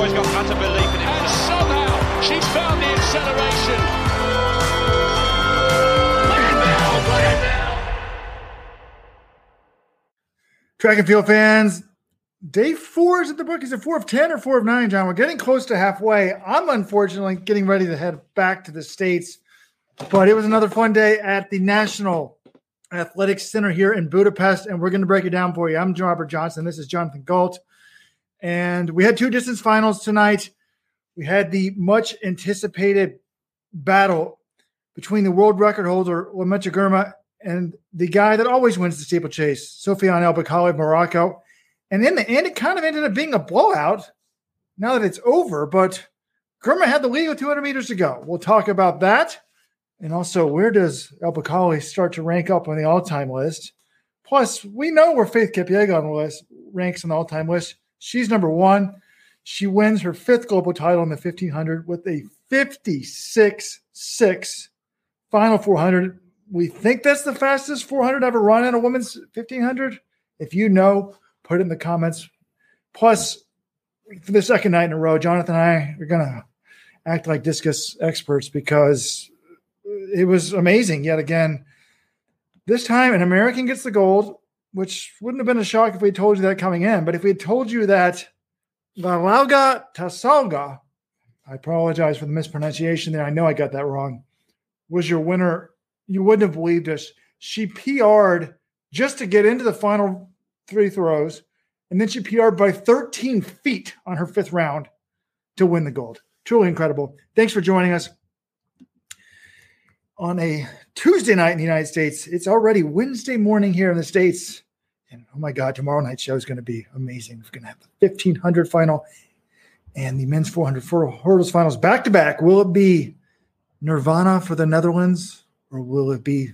always got utter belief in it. And somehow she's found the acceleration. Play it now, play it now. Track and field fans, day four is at the book. Is it 4 of 10 or 4 of 9, John? We're getting close to halfway. I'm unfortunately getting ready to head back to the States, but it was another fun day at the National Athletics Center here in Budapest, and we're going to break it down for you. I'm Robert Johnson. This is Jonathan Gault. And we had two distance finals tonight. We had the much anticipated battle between the world record holder, Letesenbet Girma, and the guy that always wins the steeplechase, Soufiane El Bakkali of Morocco. And in the end, it kind of ended up being a blowout now that it's over, but Girma had the lead with 200 meters to go. We'll talk about that. And also, where does El Bakkali start to rank up on the all-time list? Plus, we know where Faith Kipyegon ranks on the all-time list. She's number one. She wins her fifth global title in the 1500 with a 56.6 final 400. We think that's the fastest 400 ever run in a women's 1500. If you know, put it in the comments. Plus, for the second night in a row, Jonathan and I are going to act like discus experts because it was amazing yet again. This time, an American gets the gold, which wouldn't have been a shock if we told you that coming in. But if we had told you that Valga Tasalga, I apologize for the mispronunciation there. I know I got that wrong, was your winner, you wouldn't have believed us. She PR'd just to get into the final three throws, and then she PR'd by 13 feet on her fifth round to win the gold. Truly incredible. Thanks for joining us on a Tuesday night in the United States. It's already Wednesday morning here in the States. And oh my God, tomorrow night's show is going to be amazing. We're going to have the 1500 final and the men's 400 hurdles finals back to back. Will it be Nirvana for the Netherlands, or will it be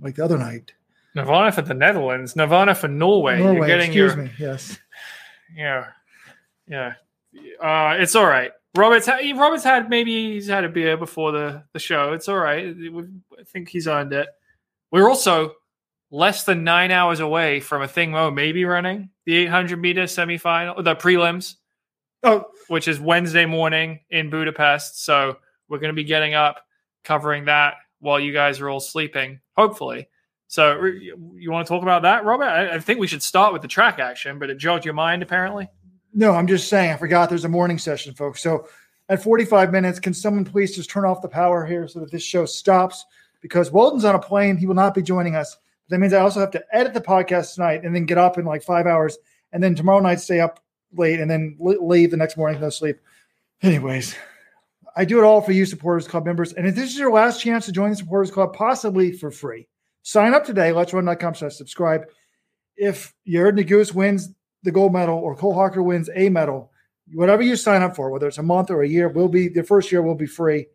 like the other night? Nirvana for the Netherlands, Nirvana for Norway. You're getting excuse me. Yes. Yeah. It's all right. Robert's had a beer before the show. It's all right. I think he's earned it. We're also less than 9 hours away from a thing Mo may be running, the 800-meter semifinal, the prelims, which is Wednesday morning in Budapest. So we're going to be getting up, covering that while you guys are all sleeping, hopefully. So you want to talk about that, Robert? I think we should start with the track action, but it jogged your mind apparently. No, I'm just saying, I forgot there's a morning session, folks. So at 45 minutes, can someone please just turn off the power here so that this show stops? Because Weldon's on a plane. He will not be joining us. That means I also have to edit the podcast tonight and then get up in like 5 hours. And then tomorrow night, stay up late and then leave the next morning with no sleep. Anyways, I do it all for you Supporters Club members. And if this is your last chance to join the Supporters Club, possibly for free, sign up today. Let'sRun.com/subscribe. If Yared Nuguse wins the gold medal or Cole Hawker wins a medal, whatever you sign up for, whether it's a month or a year, the first year will be free.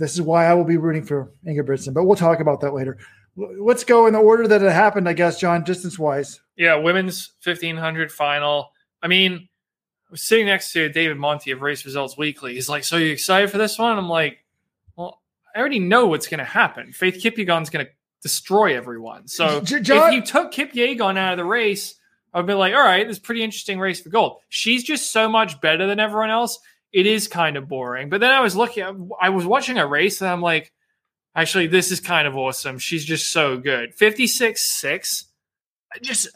This is why I will be rooting for Ingebrigtsen, but we'll talk about that later. Let's go in the order that it happened, I guess, John, distance-wise. Yeah, women's 1500 final. I mean, I was sitting next to David Monty of Race Results Weekly. He's like, so you excited for this one? I'm like, well, I already know what's going to happen. Faith Kipyegon's going to destroy everyone. So John, if you took Kipyegon out of the race, I've been like, all right, this is a pretty interesting race for gold. She's just so much better than everyone else. It is kind of boring. But then I was watching a race, and I'm like, actually, this is kind of awesome. She's just so good. 56.6.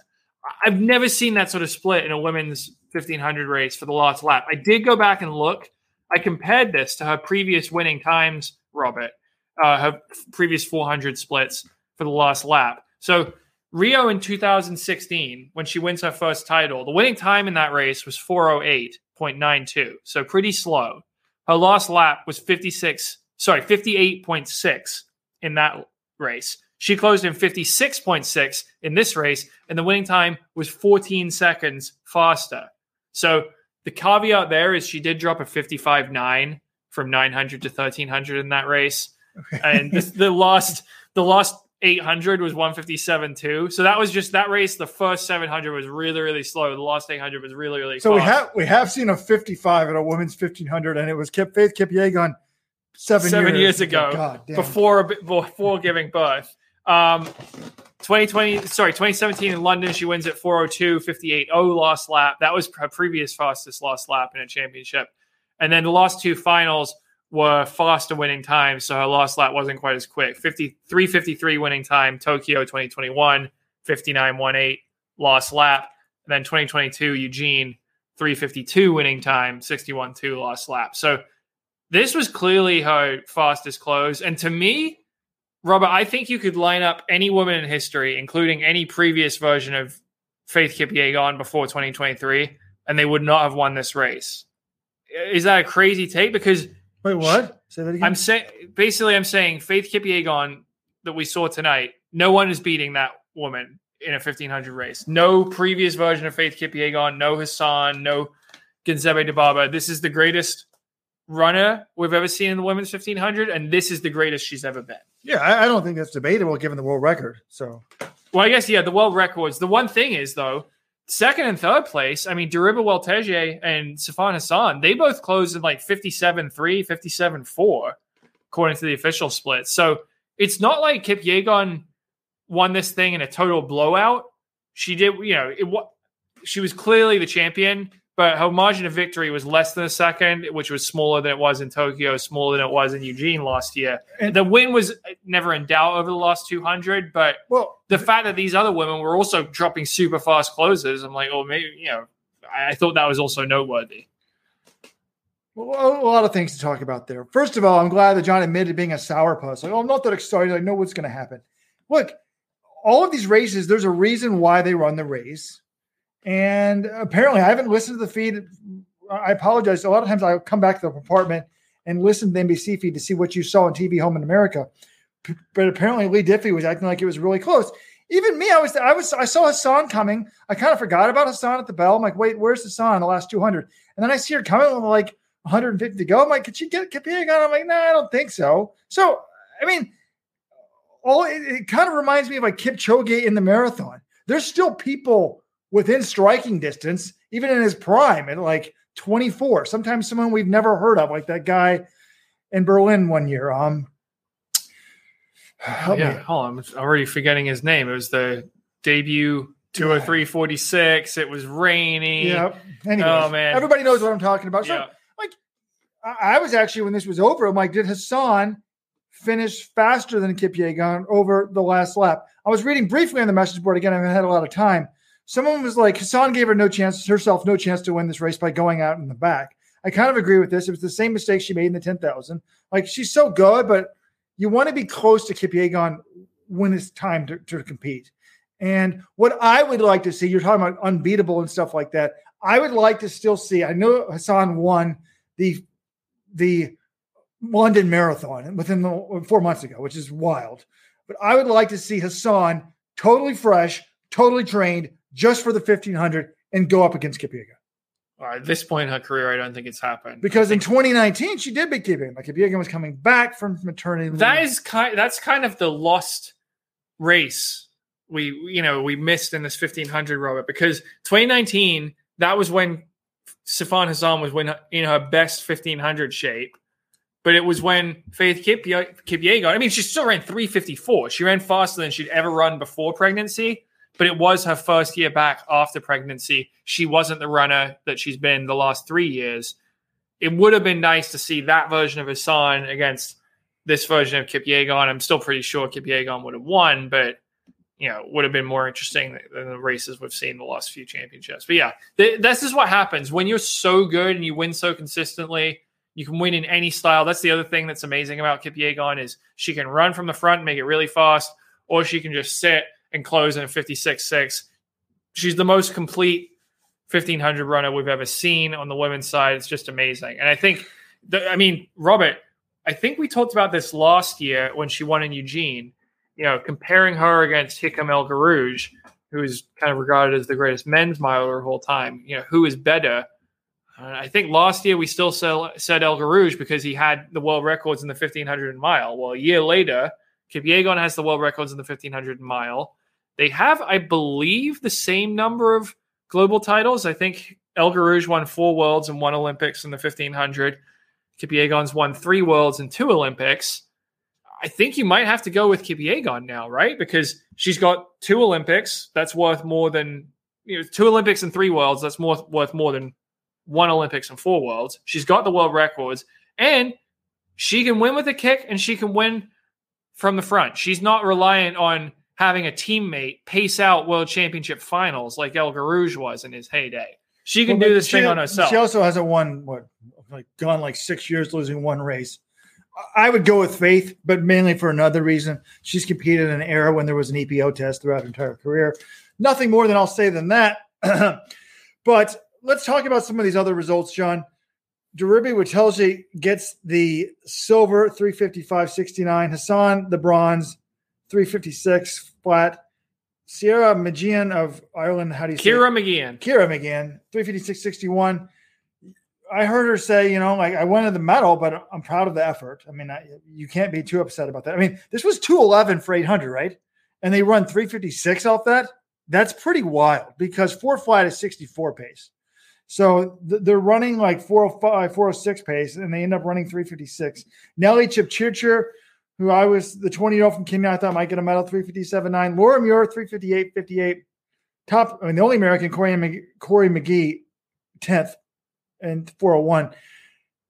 I've never seen that sort of split in a women's 1500 race for the last lap. I did go back and look. I compared this to her previous winning times, Robert, her previous 400 splits for the last lap. So Rio in 2016, when she wins her first title, the winning time in that race was 4:08.92, so pretty slow. Her last lap was 58.6 in that race. She closed in 56.6 in this race, and the winning time was 14 seconds faster. So the caveat there is she did drop a 55.9 from 900 to 1300 in that race, okay. And the last 800 was 157.2. So that was just that race. The first 700 was really, really slow. The last 800 was really, really slow. So we have seen a 55 at a women's 1500, and it was Faith Kipyegon seven years ago, before giving birth. 2017 in London, she wins at 4:02.58, lost lap. That was her previous fastest lost lap in a championship. And then the last two finals were faster winning times, so her lost lap wasn't quite as quick. 53:53 winning time, Tokyo 2021, 59:18 lost lap. And then 2022, Eugene, 3:52 winning time, 61:2 lost lap. So this was clearly her fastest close. And to me, Robert, I think you could line up any woman in history, including any previous version of Faith Kipyegon before 2023, and they would not have won this race. Is that a crazy take? Because wait, what? Say that again. I'm saying Faith Kipyegon that we saw tonight, no one is beating that woman in a 1500 race. No previous version of Faith Kipyegon, no Hassan, no Genzebe Dibaba. This is the greatest runner we've ever seen in the women's 1500, and this is the greatest she's ever been. Yeah, I don't think that's debatable given the world record. So, well, I guess, yeah, the world records. The one thing is, though, second and third place, I mean, Diribe Welteji and Sifan Hassan, they both closed in like 57.3, 57.4, according to the official split. So it's not like Kipyegon won this thing in a total blowout. She did, you know, she was clearly the champion, but her margin of victory was less than a second, which was smaller than it was in Tokyo, smaller than it was in Eugene last year. And the win was never in doubt over the last 200, but the fact that these other women were also dropping super fast closes, I'm like, oh, maybe, you know, I thought that was also noteworthy. Well, a lot of things to talk about there. First of all, I'm glad that John admitted being a sourpuss. Like, oh, I'm not that excited. I know what's going to happen. Look, all of these races, there's a reason why they run the race. And apparently, I haven't listened to the feed. I apologize. A lot of times I'll come back to the apartment and listen to the NBC feed to see what you saw on TV Home in America. But apparently, Lee Diffie was acting like it was really close. Even me, I saw Hassan coming. I kind of forgot about Hassan at the bell. I'm like, wait, where's Hassan in the last 200? And then I see her coming with like 150 to go. I'm like, could she get Kipyegon? I'm like, no, I don't think so. So, I mean, it kind of reminds me of like Kipchoge in the marathon. There's still people within striking distance, even in his prime at like 24, sometimes someone we've never heard of, like that guy in Berlin one year. I'm already forgetting his name. It was the debut 203.46. It was rainy. Yep. Anyway, oh, man. Everybody knows what I'm talking about. So yeah. Like I was actually, when this was over, I'm like, did Hassan finish faster than Kipyegon over the last lap? I was reading briefly on the message board. Again, I haven't had a lot of time. Someone was like, Hassan gave herself no chance to win this race by going out in the back. I kind of agree with this. It was the same mistake she made in the 10,000. Like, she's so good, but you want to be close to Kipyegon when it's time to compete. And what I would like to see, you're talking about unbeatable and stuff like that. I would like to still see, I know Hassan won the London Marathon within 4 months ago, which is wild. But I would like to see Hassan totally fresh, totally trained, just for the 1500 and go up against Kipyegon. At this point in her career, I don't think it's happened. Because in 2019, she did beat Kipyegon. Like Kipyegon was coming back from maternity leave. That's kind of the lost race we missed in this 1500, Robert, because 2019, that was when Sifan Hassan was in her best 1500 shape. But it was when Faith Kipyegon, I mean, she still ran 3:54. She ran faster than she'd ever run before pregnancy. But it was her first year back after pregnancy. She wasn't the runner that she's been the last 3 years. It would have been nice to see that version of Hassan against this version of Kipyegon. I'm still pretty sure Kipyegon would have won, but you know, would have been more interesting than the races we've seen the last few championships. But yeah, this is what happens when you're so good and you win so consistently. You can win in any style. That's the other thing that's amazing about Kipyegon is she can run from the front and make it really fast, or she can just sit and close in a 56.6. She's the most complete 1500 runner we've ever seen on the women's side. It's just amazing. And I think, Robert, I think we talked about this last year when she won in Eugene, you know, comparing her against Hikam El Garouge, who is kind of regarded as the greatest men's miler of all time. You know, who is better? I think last year we still said El Garouge because he had the world records in the 1500 mile. Well, a year later, Kipyegon has the world records in the 1500 mile. They have, I believe, the same number of global titles. I think El Garouge won 4 Worlds and 1 Olympics in the 1500. Kipyegon's won 3 Worlds and 2 Olympics. I think you might have to go with Kipyegon now, right? Because she's got 2 Olympics. That's worth more than 2 Olympics and 3 worlds. That's worth more than 1 Olympics and 4 worlds. She's got the world records, and she can win with a kick, and she can win from the front. She's not reliant on having a teammate pace out world championship finals like El Garouge was in his heyday. She can do this thing on herself. She also hasn't won, gone 6 years losing 1 race. I would go with Faith, but mainly for another reason. She's competed in an era when there was an EPO test throughout her entire career. Nothing more than I'll say than that. But let's talk about some of these other results, John. Diribe Welteji gets the silver, 355.69. Hassan, the bronze, 356 flat. Sierra McGann of Ireland, how do you say it? Kira McGann, 356.61. I heard her say, I wanted the medal, but I'm proud of the effort. I mean, you can't be too upset about that. I mean, this was 211 for 800, right? And they run 356 off that. That's pretty wild because 4 flat is 64 pace. So they're running 405, 406 pace, and they end up running 356. Nelly Chepchirchir, who I was the 20-year-old from Kenya, I thought might get a medal, 357.9. Laura Muir, 358.58. The only American, Corey McGee, 10th. And 401.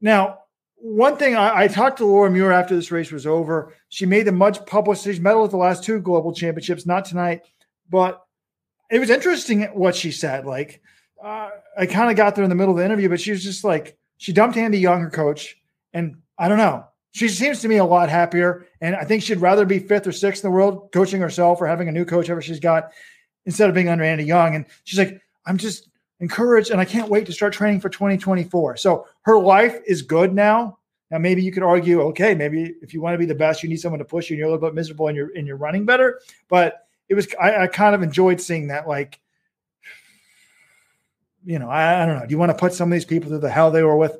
Now, one thing I talked to Laura Muir after this race was over. She made the much publicized medal at the last 2 global championships, not tonight, but it was interesting what she said. I kind of got there in the middle of the interview, but she was just she dumped Andy Young, her coach, and I don't know. She seems to me a lot happier, and I think she'd rather be 5th or 6th in the world coaching herself or having a new coach ever she's got instead of being under Andy Young. And she's like, I'm just encouraged, and I can't wait to start training for 2024. So her life is good now. Now, maybe you could argue, okay, maybe if you want to be the best, you need someone to push you and you're a little bit miserable and you're running better. But it was, I kind of enjoyed seeing that. I don't know. Do you want to put some of these people through the hell they were with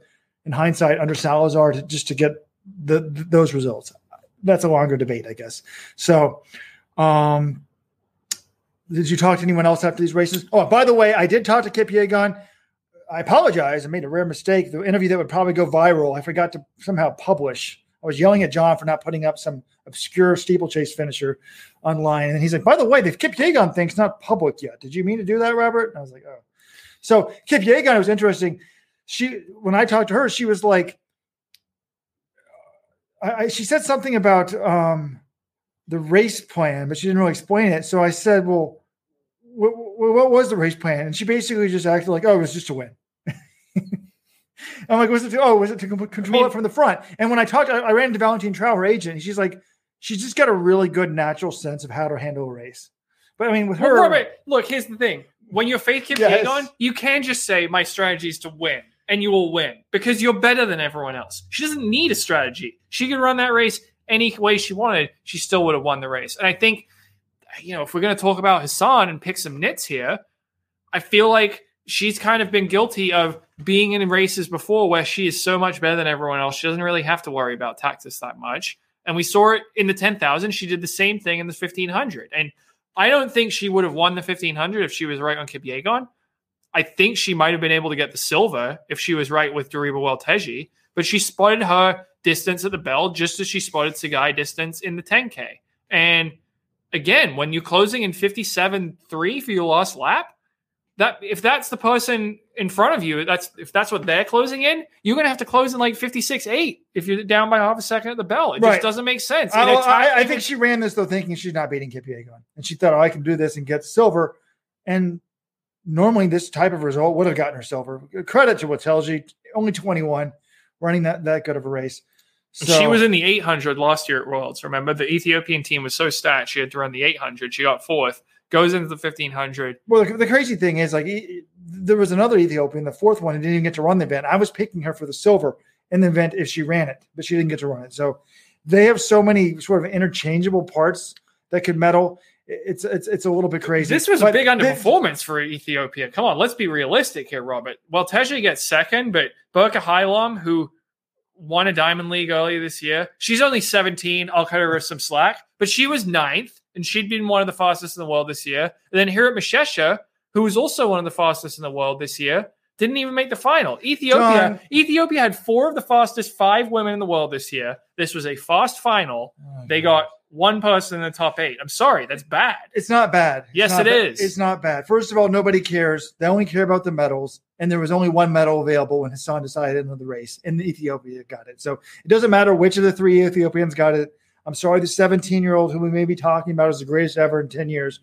in hindsight under Salazar just to get those results? That's a longer debate, I guess. So, did you talk to anyone else after these races? Oh, by the way, I did talk to Kipyegon. I apologize. I made a rare mistake. The interview that would probably go viral, I forgot to somehow publish. I was yelling at John for not putting up some obscure steeplechase finisher online. And he's like, by the way, the Kipyegon thing's not public yet. Did you mean to do that, Robert? And I was like, oh. So Kipyegon, it was interesting. When I talked to her, she was like, she said something about the race plan, but she didn't really explain it. So I said, well, what was the race plan? And she basically just acted like, oh, it was just to win. I'm like, was it to control it from the front? And when I talked, I ran into Valentin Trowell, her agent, and she's like, she's just got a really good natural sense of how to handle a race. But I mean, with her. Robert, look, here's the thing. When your faith keeps on, you can just say my strategy is to win and you will win because you're better than everyone else. She doesn't need a strategy. She could run that race any way she wanted, she still would have won the race. And I think, if we're going to talk about Hassan and pick some nits here, I feel like she's kind of been guilty of being in races before where she is so much better than everyone else. She doesn't really have to worry about tactics that much. And we saw it in the 10,000. She did the same thing in the 1,500. And I don't think she would have won the 1,500 if she was right on Kipyegon. I think she might have been able to get the silver if she was right with Diribe Welteji. But she spotted her distance at the bell, just as she spotted Tsegay distance in the 10K. And again, when you're closing in 57.3 for your last lap, that if that's the person in front of you, if that's what they're closing in, you're going to have to close in 56.8 if you're down by half a second at the bell. It just doesn't make sense. I think she ran this though thinking she's not beating Kipyegon, and she thought, I can do this and get silver. And normally this type of result would have gotten her silver. Credit to Welteji, only 21. Running that good of a race. So, she was in the 800 last year at Worlds. Remember, the Ethiopian team was so stacked, she had to run the 800. She got 4th, goes into the 1500. Well, the crazy thing is, there was another Ethiopian, the 4th one, who didn't even get to run the event. I was picking her for the silver in the event if she ran it, but she didn't get to run it. So they have so many sort of interchangeable parts that could medal. It's a little bit crazy. This was a big underperformance for Ethiopia. Come on, let's be realistic here, Robert. Well, Welteji gets 2nd, but Birke Haylom, who won a Diamond League earlier this year, she's only 17. I'll cut her some slack, but she was 9th, and she'd been one of the fastest in the world this year. And then here at Meshesha, who was also one of the fastest in the world this year, didn't even make the final. Ethiopia had four of the fastest five women in the world this year. This was a fast final. Oh, they got one person in the top eight. I'm sorry, that's bad. It's not bad. Yes, it is. It's not bad. First of all, nobody cares. They only care about the medals. And there was only one medal available when Hassan decided into the race, and Ethiopia got it. So it doesn't matter which of the three Ethiopians got it. I'm sorry, the 17-year-old who we may be talking about is the greatest ever in 10 years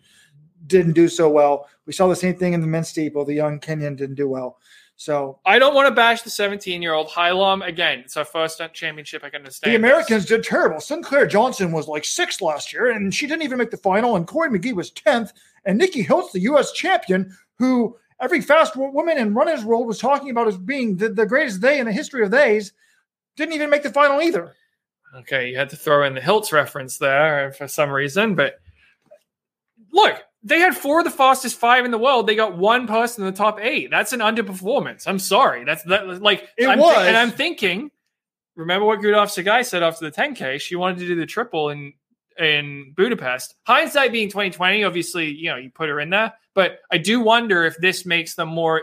didn't do so well. We saw the same thing in the men's steeple. The young Kenyan didn't do well. So I don't want to bash the 17-year-old Haylom again. It's our first championship. I can understand. The Americans did terrible. Sinclair Johnson was like sixth last year, and she didn't even make the final. And Corey McGee was 10th. And Nikki Hiltz, the U.S. champion, who every fast woman in runners world was talking about as being the greatest they in the history of theys, didn't even make the final either. Okay, you had to throw in the Hiltz reference there for some reason, but look. They had four of the fastest five in the world. They got one person in the top eight. That's an underperformance. I'm sorry. And I'm thinking, remember what Gudaf Tsegay said after the 10K? She wanted to do the triple in Budapest. Hindsight being 2020, obviously, you put her in there. But I do wonder if this makes them more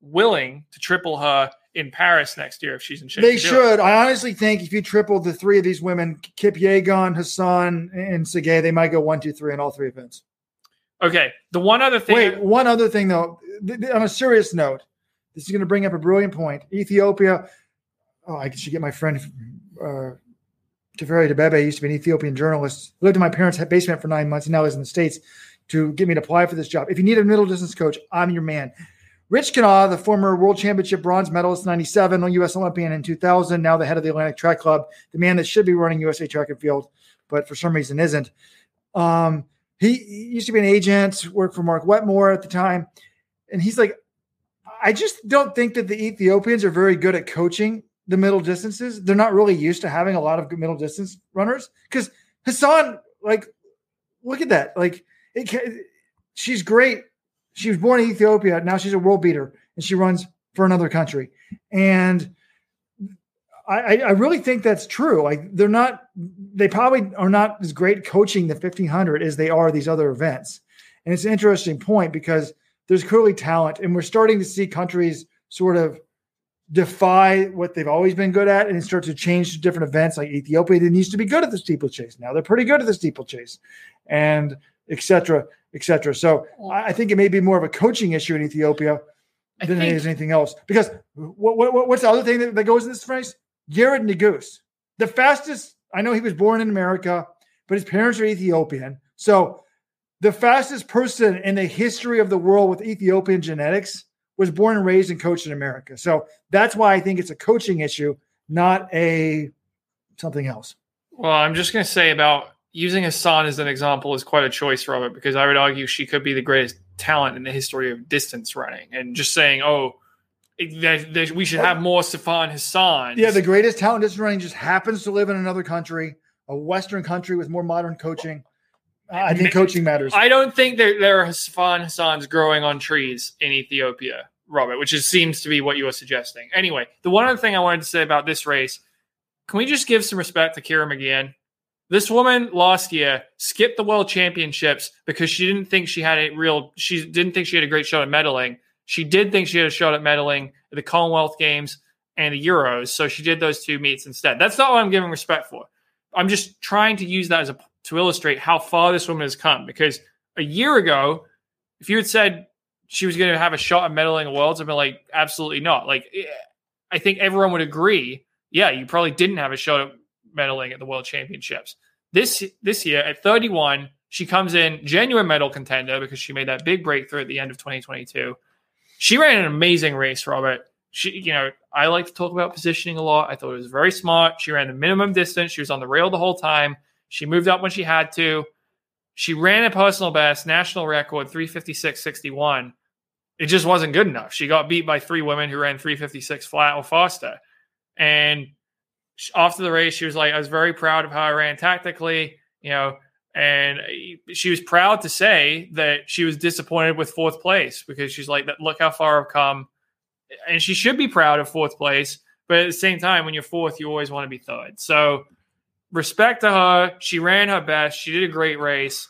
willing to triple her in Paris next year if she's in shape. They should. I honestly think if you triple the three of these women, Kipyegon, Hassan, and Tsegay, they might go 1, 2, 3 in all three events. Okay, one other thing, though. On a serious note, this is going to bring up a brilliant point. Ethiopia, I should get my friend Teferi Debebe, used to be an Ethiopian journalist, lived in my parents' basement for 9 months, and now is in the States, to get me to apply for this job. If you need a middle-distance coach, I'm your man. Rich Kanaw, the former World Championship bronze medalist in 1997, U.S. Olympian in 2000, now the head of the Atlantic Track Club, the man that should be running USA Track and Field, but for some reason isn't. He used to be an agent, worked for Mark Wetmore at the time. And he's like, I just don't think that the Ethiopians are very good at coaching the middle distances. They're not really used to having a lot of good middle distance runners. Because Hassan, look at that. She's great. She was born in Ethiopia. Now she's a world beater. And she runs for another country. And I really think that's true. They probably are not as great coaching the 1500 as they are these other events. And it's an interesting point because there's clearly talent, and we're starting to see countries sort of defy what they've always been good at and start to change to different events. Like Ethiopia didn't used to be good at the steeplechase. Now they're pretty good at the steeplechase, and et cetera, et cetera. So I think it may be more of a coaching issue in Ethiopia than it is anything else. Because what's the other thing that goes in this race? Yared Nuguse, the fastest. I know he was born in America, but his parents are Ethiopian. So the fastest person in the history of the world with Ethiopian genetics was born and raised and coached in America. So that's why I think it's a coaching issue, not a something else. Well, I'm just going to say about using Hassan as an example is quite a choice, Robert, because I would argue she could be the greatest talent in the history of distance running. And just saying, we should have more Sifan Hassan. Yeah, the greatest talent in distance running just happens to live in another country, a Western country with more modern coaching. I think coaching matters. I don't think there are Sifan Hassans growing on trees in Ethiopia, Robert, which seems to be what you were suggesting. Anyway, the one other thing I wanted to say about this race, can we just give some respect to Kira McGann? This woman last year skipped the World Championships because she didn't think she had a great shot at medaling. She did think she had a shot at medaling at the Commonwealth Games and the Euros, so she did those two meets instead. That's not what I'm giving respect for. I'm just trying to use that to illustrate how far this woman has come, because a year ago, if you had said she was going to have a shot at medaling at Worlds, I'd been like, absolutely not. I think everyone would agree, yeah, you probably didn't have a shot at medaling at the World Championships. This year, at 31, she comes in genuine medal contender because she made that big breakthrough at the end of 2022. She ran an amazing race, Robert. I like to talk about positioning a lot. I thought it was very smart. She ran the minimum distance. She was on the rail the whole time. She moved up when she had to. She ran a personal best, national record, 3:56.61. It just wasn't good enough. She got beat by three women who ran 3:56 flat or faster. And after the race, she was like, I was very proud of how I ran tactically, And she was proud to say that she was disappointed with fourth place because she's like, look how far I've come. And she should be proud of fourth place. But at the same time, when you're fourth, you always want to be third. So respect to her. She ran her best. She did a great race.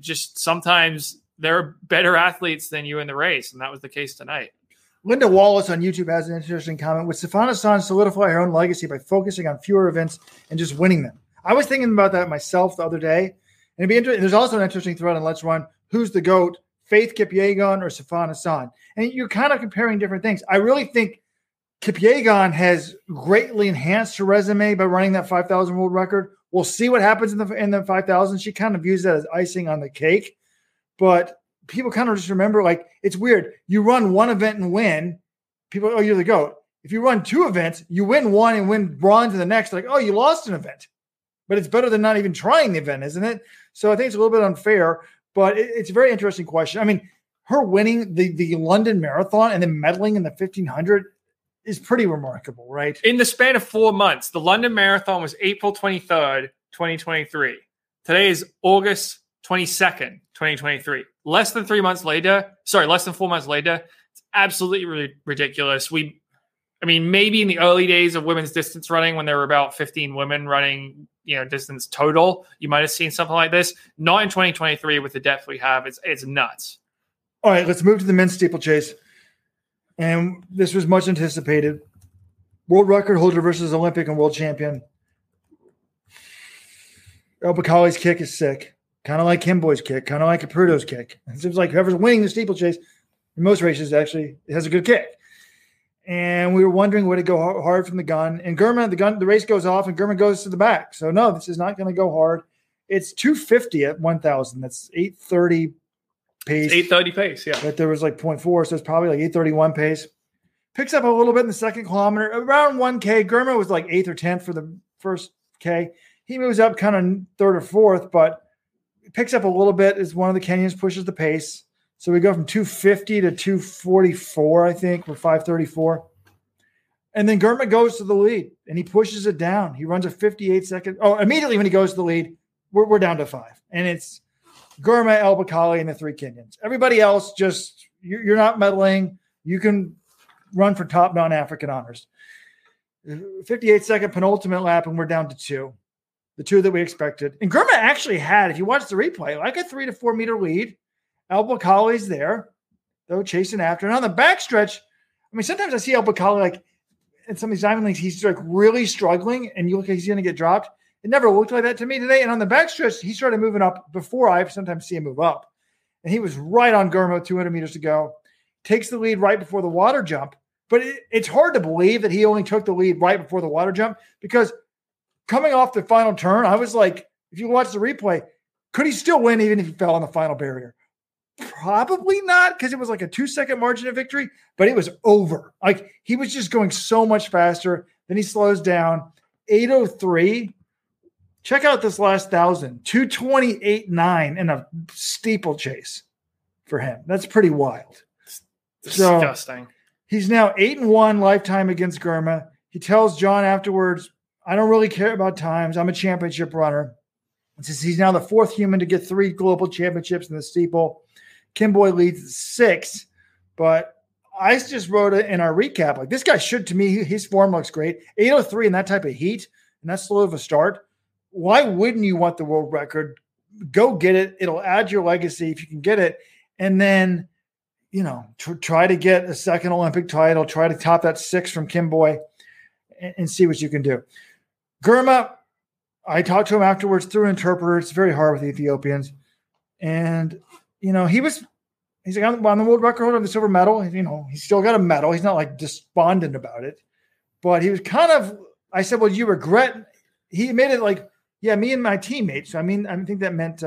Just sometimes there are better athletes than you in the race. And that was the case tonight. Linda Wallace on YouTube has an interesting comment. Would Sifan Hassan solidify her own legacy by focusing on fewer events and just winning them? I was thinking about that myself the other day. And it'd be interesting. There's also an interesting thread on Let's Run. Who's the GOAT? Faith Kipyegon or Sifan Hassan? And you're kind of comparing different things. I really think Kipyegon has greatly enhanced her resume by running that 5,000 world record. We'll see what happens in the 5,000. She kind of views that as icing on the cake. But people kind of just remember, like, it's weird. You run one event and win. People, oh, you're the GOAT. If you run two events, you win one and win bronze in the next. Like, oh, you lost an event. But it's better than not even trying the event, isn't it? So I think it's a little bit unfair. But it's a very interesting question. I mean, her winning the London Marathon and then medaling in the 1,500 is pretty remarkable, right? In the span of 4 months, the London Marathon was April 23rd, 2023. Today is August 22nd, 2023. Less than 4 months later, it's absolutely ridiculous. Maybe in the early days of women's distance running, when there were about 15 women running, distance total, you might have seen something like this. Not in 2023 with the depth we have. It's nuts. All right, let's move to the men's steeplechase. And this was much anticipated. World record holder versus Olympic and world champion. El Bakkali's kick is sick. Kind of like Kemboi's kick. Kind of like Kipruto's kick. It seems like whoever's winning the steeplechase, in most races actually, it has a good kick. And we were wondering, would it go hard from the gun? And Girma, the race goes off, and Girma goes to the back. So, no, this is not going to go hard. It's 250 at 1,000. That's 830 pace. 830 pace, yeah. But there was like 0.4, so it's probably like 831 pace. Picks up a little bit in the second kilometer. Around 1K, Girma was like 8th or 10th for the first K. He moves up kind of third or fourth, but picks up a little bit as one of the Kenyans pushes the pace. So we go from 250 to 244, I think, or 534. And then Girma goes to the lead, and he pushes it down. He runs a 58-second. Oh, immediately when he goes to the lead, we're down to five. And it's Girma, El Bakkali, and the three Kenyans. Everybody else, just you're not meddling. You can run for top non-African honors. 58-second penultimate lap, and we're down to two. The two that we expected. And Girma actually had, if you watch the replay, like a 3 to 4 meter lead. El Bakkali's there, though, chasing after. And on the backstretch, sometimes I see El Bakkali, like, in some of these diamond leagues, he's, like, really struggling, and you look like he's going to get dropped. It never looked like that to me today. And on the backstretch, he started moving up before I sometimes see him move up. And he was right on Girma, 200 meters to go. Takes the lead right before the water jump. But it's hard to believe that he only took the lead right before the water jump, because coming off the final turn, I was like, if you watch the replay, could he still win even if he fell on the final barrier? Probably not, because it was like a 2-second margin of victory, but it was over. Like, he was just going so much faster. Then he slows down. 8:03. Check out this last 1,000. 2:28.9 in a steeplechase for him. That's pretty wild. It's disgusting. He's now 8-1 lifetime against Girma. He tells John afterwards, I don't really care about times. I'm a championship runner. He's now the fourth human to get three global championships in the steeple. Kemboi leads 6, but I just wrote it in our recap. Like, this guy should, to me, his form looks great. 8:03 in that type of heat, and that's slow of a start. Why wouldn't you want the world record? Go get it. It'll add to your legacy if you can get it. And then, try to get a second Olympic title. Try to top that 6 from Kemboi and see what you can do. Girma, I talked to him afterwards through an interpreter. It's very hard with the Ethiopians. And he's like, I'm the world record holder of the silver medal. He's still got a medal. He's not like despondent about it, but he was kind of, I said, well, you regret, he made it like, yeah, me and my teammates. I think that meant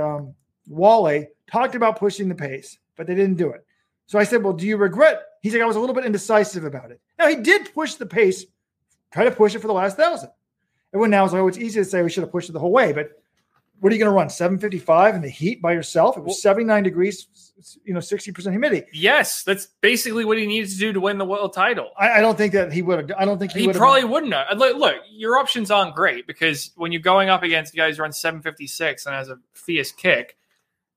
Wale talked about pushing the pace, but they didn't do it. So I said, well, do you regret? He's like, I was a little bit indecisive about it. Now, he did push the pace, try to push it for the last 1,000. Everyone now is like, oh, it's easy to say we should have pushed it the whole way, but what are you going to run, 755 in the heat by yourself? It was 79 degrees, 60% humidity. Yes, that's basically what he needed to do to win the world title. I don't think that he would have. I don't think he would have. He probably wouldn't have. Look, your options aren't great, because when you're going up against guys who run 756 and has a fierce kick,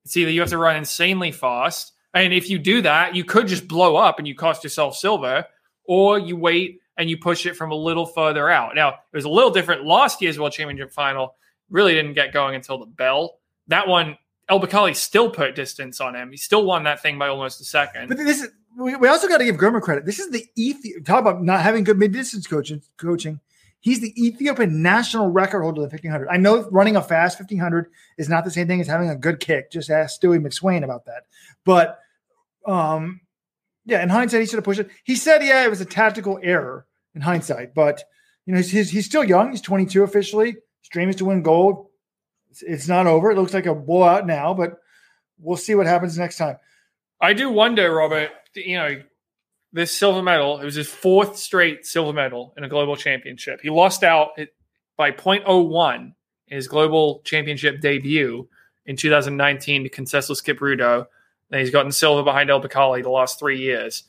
it's either you have to run insanely fast, and if you do that, you could just blow up and you cost yourself silver, or you wait and you push it from a little further out. Now, it was a little different last year's World Championship final. Really didn't get going until the bell. That one, El Bakkali still put distance on him. He still won that thing by almost a second. But this is we also got to give Girma credit. This is the Ethiopian, talk about not having good mid-distance coaching. He's the Ethiopian national record holder of the 1500. I know running a fast 1500 is not the same thing as having a good kick. Just ask Stewie McSwain about that. But yeah, in hindsight, he should have pushed it. He said, yeah, it was a tactical error in hindsight, but you know, he's still young. He's 22 officially. His dream is to win gold. It's not over. It looks like a blowout now, but we'll see what happens next time. I do wonder, Robert, you know, this silver medal, it was his fourth straight silver medal in a global championship. He lost out by 0.01 in his global championship debut in 2019 to Conseslus Kipruto. Then he's gotten silver behind El Bakkali the last 3 years.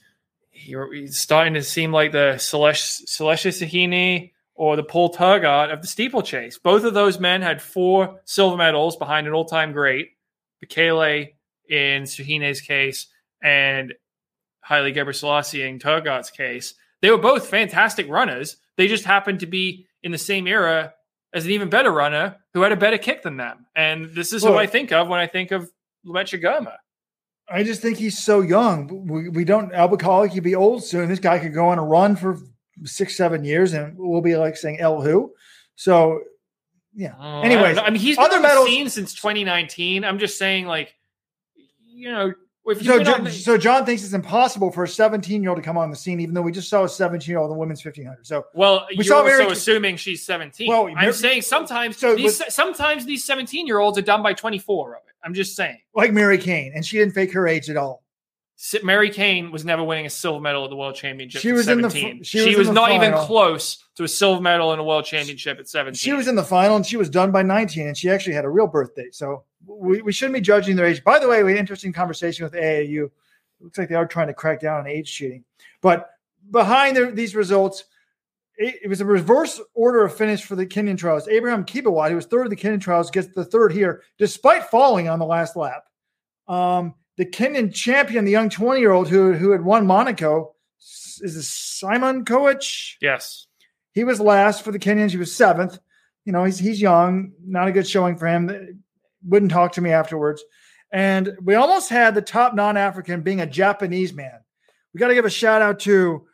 He's starting to seem like the Seleshi Sahini or the Paul Turgeon of the steeplechase. Both of those men had four silver medals behind an all-time great, Bekele in Sahine's case and Haile Gebrselassie in Turgeon's case. They were both fantastic runners. They just happened to be in the same era as an even better runner who had a better kick than them. And this is who I think of when I think of Letesenbet Girma. I just think he's so young. We don't – El Bakkali could be old soon. This guy could go on a run for 6-7 years, and we'll be like saying El who. So, yeah. Oh, anyways. I mean, he's been on the scene since 2019. I'm just saying, like, you know – So John thinks it's impossible for a 17-year-old to come on the scene, even though we just saw a 17-year-old in the women's 1500. So you're also assuming she's 17. Well, I'm saying sometimes these 17-year-olds are done by 24 of it. I'm just saying, like Mary Kane, and she didn't fake her age at all. Mary Kane was never winning a silver medal at the World Championship. She was at 17. She was not even close to a silver medal in a World Championship at 17. She was in the final, and she was done by 19, and she actually had a real birthday. So. We shouldn't be judging their age. By the way, we had an interesting conversation with AAU. It looks like they are trying to crack down on age cheating. But behind these results, it was a reverse order of finish for the Kenyan trials. Abraham Kibawat, who was third of the Kenyan trials, gets the third here, despite falling on the last lap. The Kenyan champion, the young 20-year-old who had won Monaco, is this Simon Koech? Yes. He was last for the Kenyans. He was seventh. You know, he's young. Not a good showing for him. Wouldn't talk to me afterwards. And we almost had the top non-African being a Japanese man. We got to give a shout out to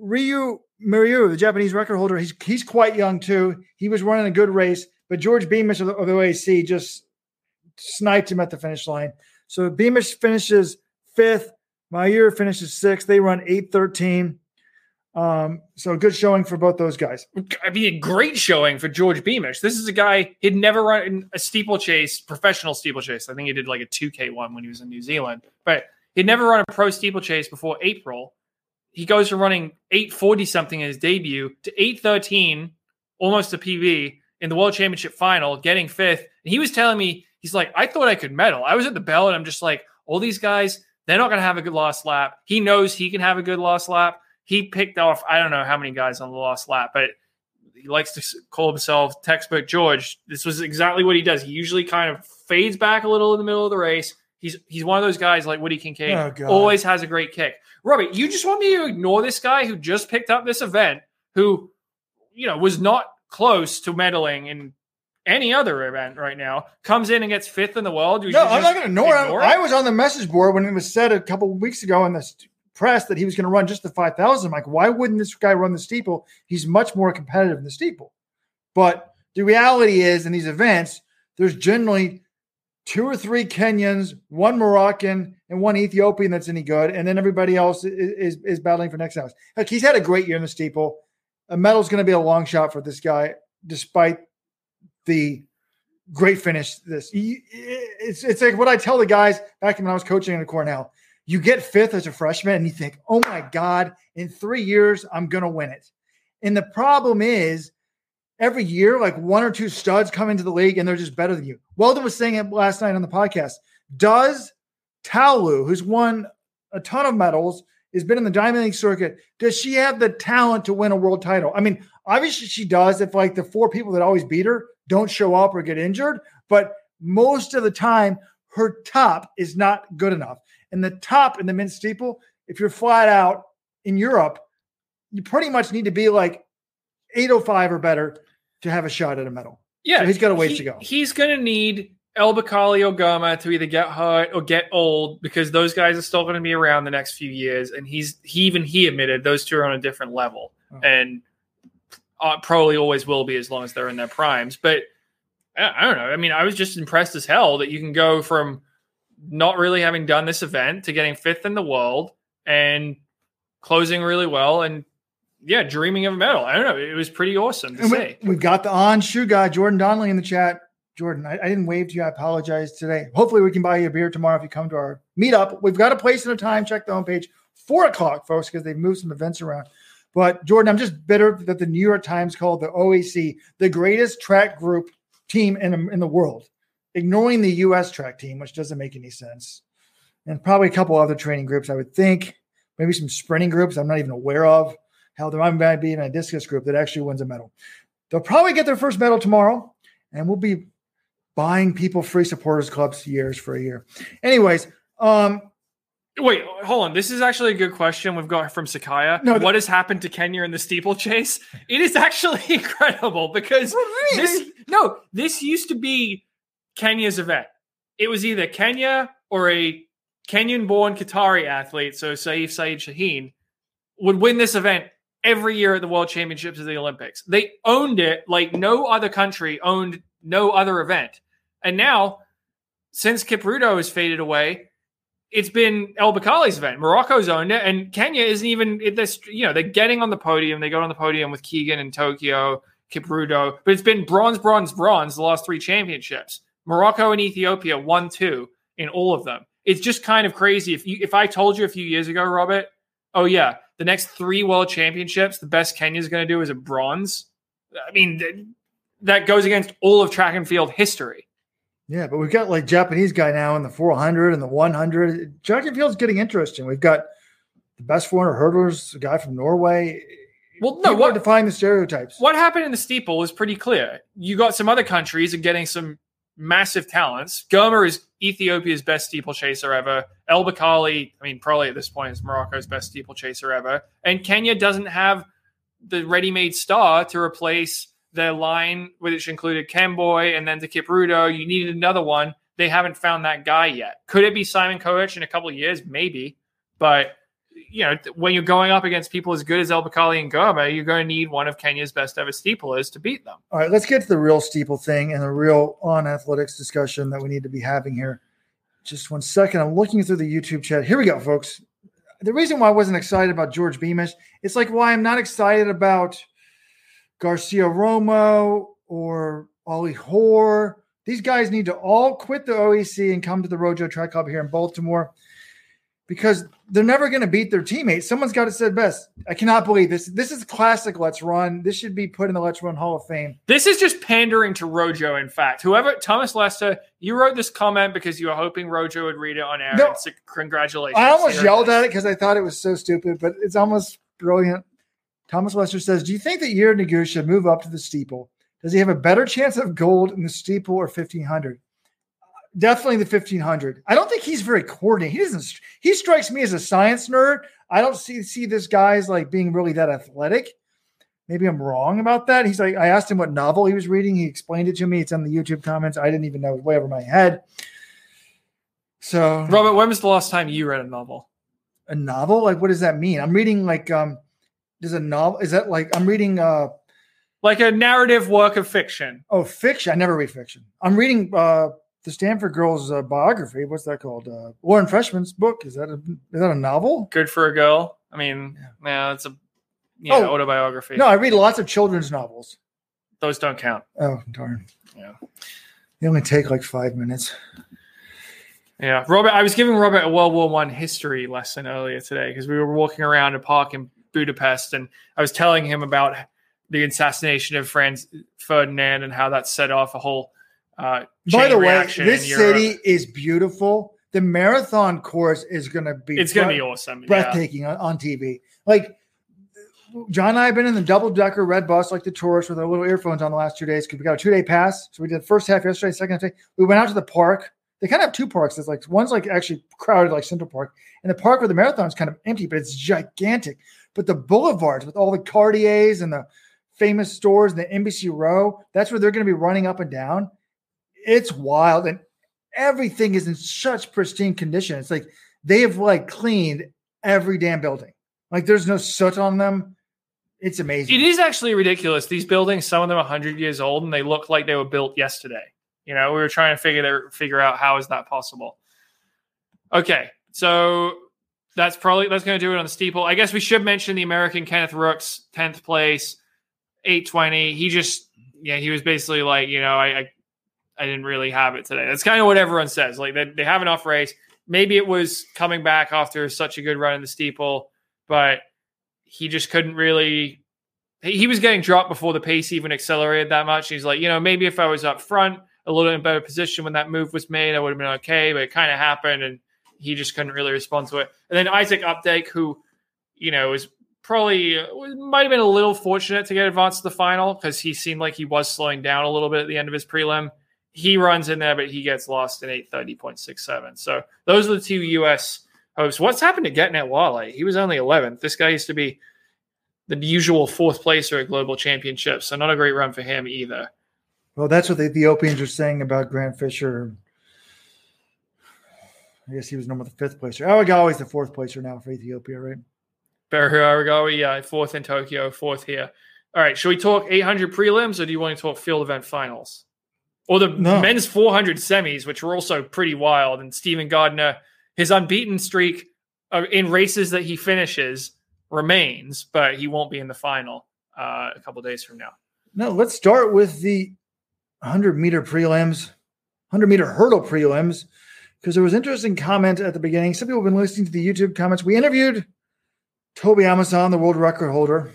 Ryu Miyu, the Japanese record holder. He's quite young too. He was running a good race, but George Beamish of the OAC just sniped him at the finish line. So Beamish finishes fifth. Miyu finishes sixth. They run 8:13. So good showing for both those guys. I mean, a great showing for George Beamish. This is a guy, he'd never run a steeplechase, professional steeplechase. I think he did like a 2K one when he was in New Zealand, but he'd never run a pro steeplechase before April. He goes from running 8:40 something in his debut to 8:13, almost a PB in the World Championship final, getting fifth. And he was telling me, he's like, I thought I could medal. I was at the bell and I'm just like, all these guys, they're not going to have a good last lap. He knows he can have a good last lap. He picked off, I don't know how many guys on the last lap, but he likes to call himself textbook George. This was exactly what he does. He usually kind of fades back a little in the middle of the race. He's one of those guys like Woody Kincaid, always has a great kick. Robert, you just want me to ignore this guy who just picked up this event, who, you know, was not close to medaling in any other event right now, comes in and gets fifth in the world. No, I'm not going to ignore it. I was on the message board when it was said a couple of weeks ago in this press that he was going to run just the 5,000. I'm like, why wouldn't this guy run the steeple? He's much more competitive than the steeple. But the reality is, in these events, there's generally 2 or 3 Kenyans, 1 Moroccan, and 1 Ethiopian that's any good, and then everybody else is battling for next house. Like, he's had a great year in the steeple. A medal's going to be a long shot for this guy, despite the great finish. It's like what I tell the guys back when I was coaching in the Cornell. You get fifth as a freshman and you think, oh my God, in 3 years, I'm going to win it. And the problem is every year, like 1 or 2 studs come into the league and they're just better than you. Weldon was saying it last night on the podcast. Does Taulu, who's won a ton of medals, has been in the Diamond League circuit, does she have the talent to win a world title? I mean, obviously she does if like the 4 people that always beat her don't show up or get injured. But most of the time, her top is not good enough. And the top in the men's steeple, if you're flat out in Europe, you pretty much need to be like 805 or better to have a shot at a medal. Yeah. So he's got a ways to go. He's going to need El Bakkali or Girma to either get hurt or get old, because those guys are still going to be around the next few years. And he admitted those two are on a different level, and probably always will be as long as they're in their primes. But I don't know. I mean, I was just impressed as hell that you can go from not really having done this event to getting fifth in the world and closing really well and, yeah, dreaming of a medal. I don't know. It was pretty awesome to see. We've got the On Shoe guy, Jordan Donnelly, in the chat. Jordan, I didn't wave to you. I apologize today. Hopefully we can buy you a beer tomorrow if you come to our meetup. We've got a place and a time. Check the homepage. 4:00, folks, because they've moved some events around. But, Jordan, I'm just bitter that the New York Times called the OAC the greatest track group team in the world, ignoring the U.S. track team, which doesn't make any sense. And probably a couple other training groups, I would think. Maybe some sprinting groups I'm not even aware of. Hell, there might be in a discus group that actually wins a medal. They'll probably get their first medal tomorrow, and we'll be buying people free supporters clubs years for a year. Anyways, wait, hold on. This is actually a good question we've got from Sakaya. No, what has happened to Kenya in the steeplechase? It is actually incredible because this used to be Kenya's event. It was either Kenya or a Kenyan-born Qatari athlete, so Saeed Shaheen, would win this event every year at the World Championships of the Olympics. They owned it like no other country owned no other event. And now, since Kipruto has faded away, it's been El Bakkali's event. Morocco's owned it, and Kenya isn't even – you know, they're getting on the podium. They got on the podium with Keegan in Tokyo, Kipruto. But it's been bronze, bronze, bronze the last three championships. Morocco and Ethiopia 1-2 in all of them. It's just kind of crazy. If I told you a few years ago, Robert, oh, yeah, the next three world championships, the best Kenya's going to do is a bronze. I mean, that goes against all of track and field history. Yeah, but we've got like Japanese guy now in the 400 and the 100. Track and field's getting interesting. We've got the best 400 hurdlers, a guy from Norway. Well, no, what defying the stereotypes? What happened in the steeple is pretty clear. You got some other countries and getting some massive talents. Girma is Ethiopia's best steeplechaser ever. El Bakkali, I mean, probably at this point is Morocco's best steeplechaser ever. And Kenya doesn't have the ready-made star to replace their line, which included Kemboi and then to Kipruto. You needed another one. They haven't found that guy yet. Could it be Simon Koech in a couple of years? Maybe. But, you know, when you're going up against people as good as El Bakkali and Girma, you're going to need one of Kenya's best ever steeplers to beat them. All right, let's get to the real steeple thing and the real On Athletics discussion that we need to be having here. Just one second. I'm looking through the YouTube chat. Here we go, folks. The reason why I wasn't excited about George Beamish, it's like why I'm not excited about Garcia Romo or Ollie Hoare. These guys need to all quit the OEC and come to the Rojo Track Club here in Baltimore, because they're never going to beat their teammates. Someone's got it said best. I cannot believe this. This is classic Let's Run. This should be put in the Let's Run Hall of Fame. This is just pandering to Rojo, in fact. Thomas Lester, you wrote this comment because you were hoping Rojo would read it on air. No, so congratulations. I almost yelled at it because I thought it was so stupid, but it's almost brilliant. Thomas Lester says, do you think that Yair Nuguse should move up to the steeple? Does he have a better chance of gold in the steeple or 1,500? Definitely the 1,500. I don't think he's very coordinated. He strikes me as a science nerd. I don't see this guy as like being really that athletic. Maybe I'm wrong about that. He's like, I asked him what novel he was reading. He explained it to me. It's on the YouTube comments. I didn't even know. It was way over my head. So, Robert, when was the last time you read a novel? A novel? Like, what does that mean? I'm reading like, there's a novel. Is that like, I'm reading, like a narrative work of fiction. Oh, fiction. I never read fiction. I'm reading, the Stanford girl's biography. What's that called? Lauren Freshman's book. Is that a novel? Good for a Girl. I mean, yeah, it's a autobiography. No, I read lots of children's novels. Those don't count. Oh, darn. Yeah. They only take like 5 minutes. Yeah. Robert, I was giving Robert a World War I history lesson earlier today because we were walking around a park in Budapest and I was telling him about the assassination of Franz Ferdinand and how that set off a whole by the way, this city is beautiful. The marathon course is going to be awesome, breathtaking on TV. Like John and I have been in the double decker red bus, like the tourists with our little earphones on the last 2 days because we got a 2-day pass. So we did the first half yesterday, second half. We went out to the park. They kind of have two parks. It's like one's like actually crowded, like Central Park, and the park where the marathon is kind of empty, but it's gigantic. But the boulevards with all the Cartiers and the famous stores and the Embassy Row, that's where they're going to be running up and down. It's wild, and everything is in such pristine condition. It's like they have like cleaned every damn building. Like there's no soot on them. It's amazing. It is actually ridiculous. These buildings, some of them 100 years old, and they look like they were built yesterday. You know, we were trying to figure out how is that possible. Okay, so that's going to do it on the steeple. I guess we should mention the American Kenneth Rooks, 10th place, 820. He was basically like, you know, I didn't really have it today. That's kind of what everyone says. Like they have an off race. Maybe it was coming back after such a good run in the steeple, but he just couldn't really. He was getting dropped before the pace even accelerated that much. He's like, you know, maybe if I was up front, a little in better position when that move was made, I would have been okay. But it kind of happened, and he just couldn't really respond to it. And then Isaac Updike, who, you know, is probably might have been a little fortunate to get advanced to the final because he seemed like he was slowing down a little bit at the end of his prelim. He runs in there, but he gets lost in 8:30.67. So those are the two U.S. hopes. What's happened to Getnet Wale? He was only 11th. This guy used to be the usual fourth placer at global championships, so not a great run for him either. Well, that's what the Ethiopians are saying about Grant Fisher. I guess he was number the fifth placer. Awagawa is the fourth placer now for Ethiopia, right? Berhu Awagawa, yeah, fourth in Tokyo, fourth here. All right, should we talk 800 prelims, or do you want to talk field event finals? Or the men's 400 semis, which were also pretty wild. And Steven Gardiner, his unbeaten streak in races that he finishes remains, but he won't be in the final a couple days from now. No, let's start with the 100-meter prelims, 100-meter hurdle prelims, because there was interesting comment at the beginning. Some people have been listening to the YouTube comments. We interviewed Tobi Amusan, the world record holder,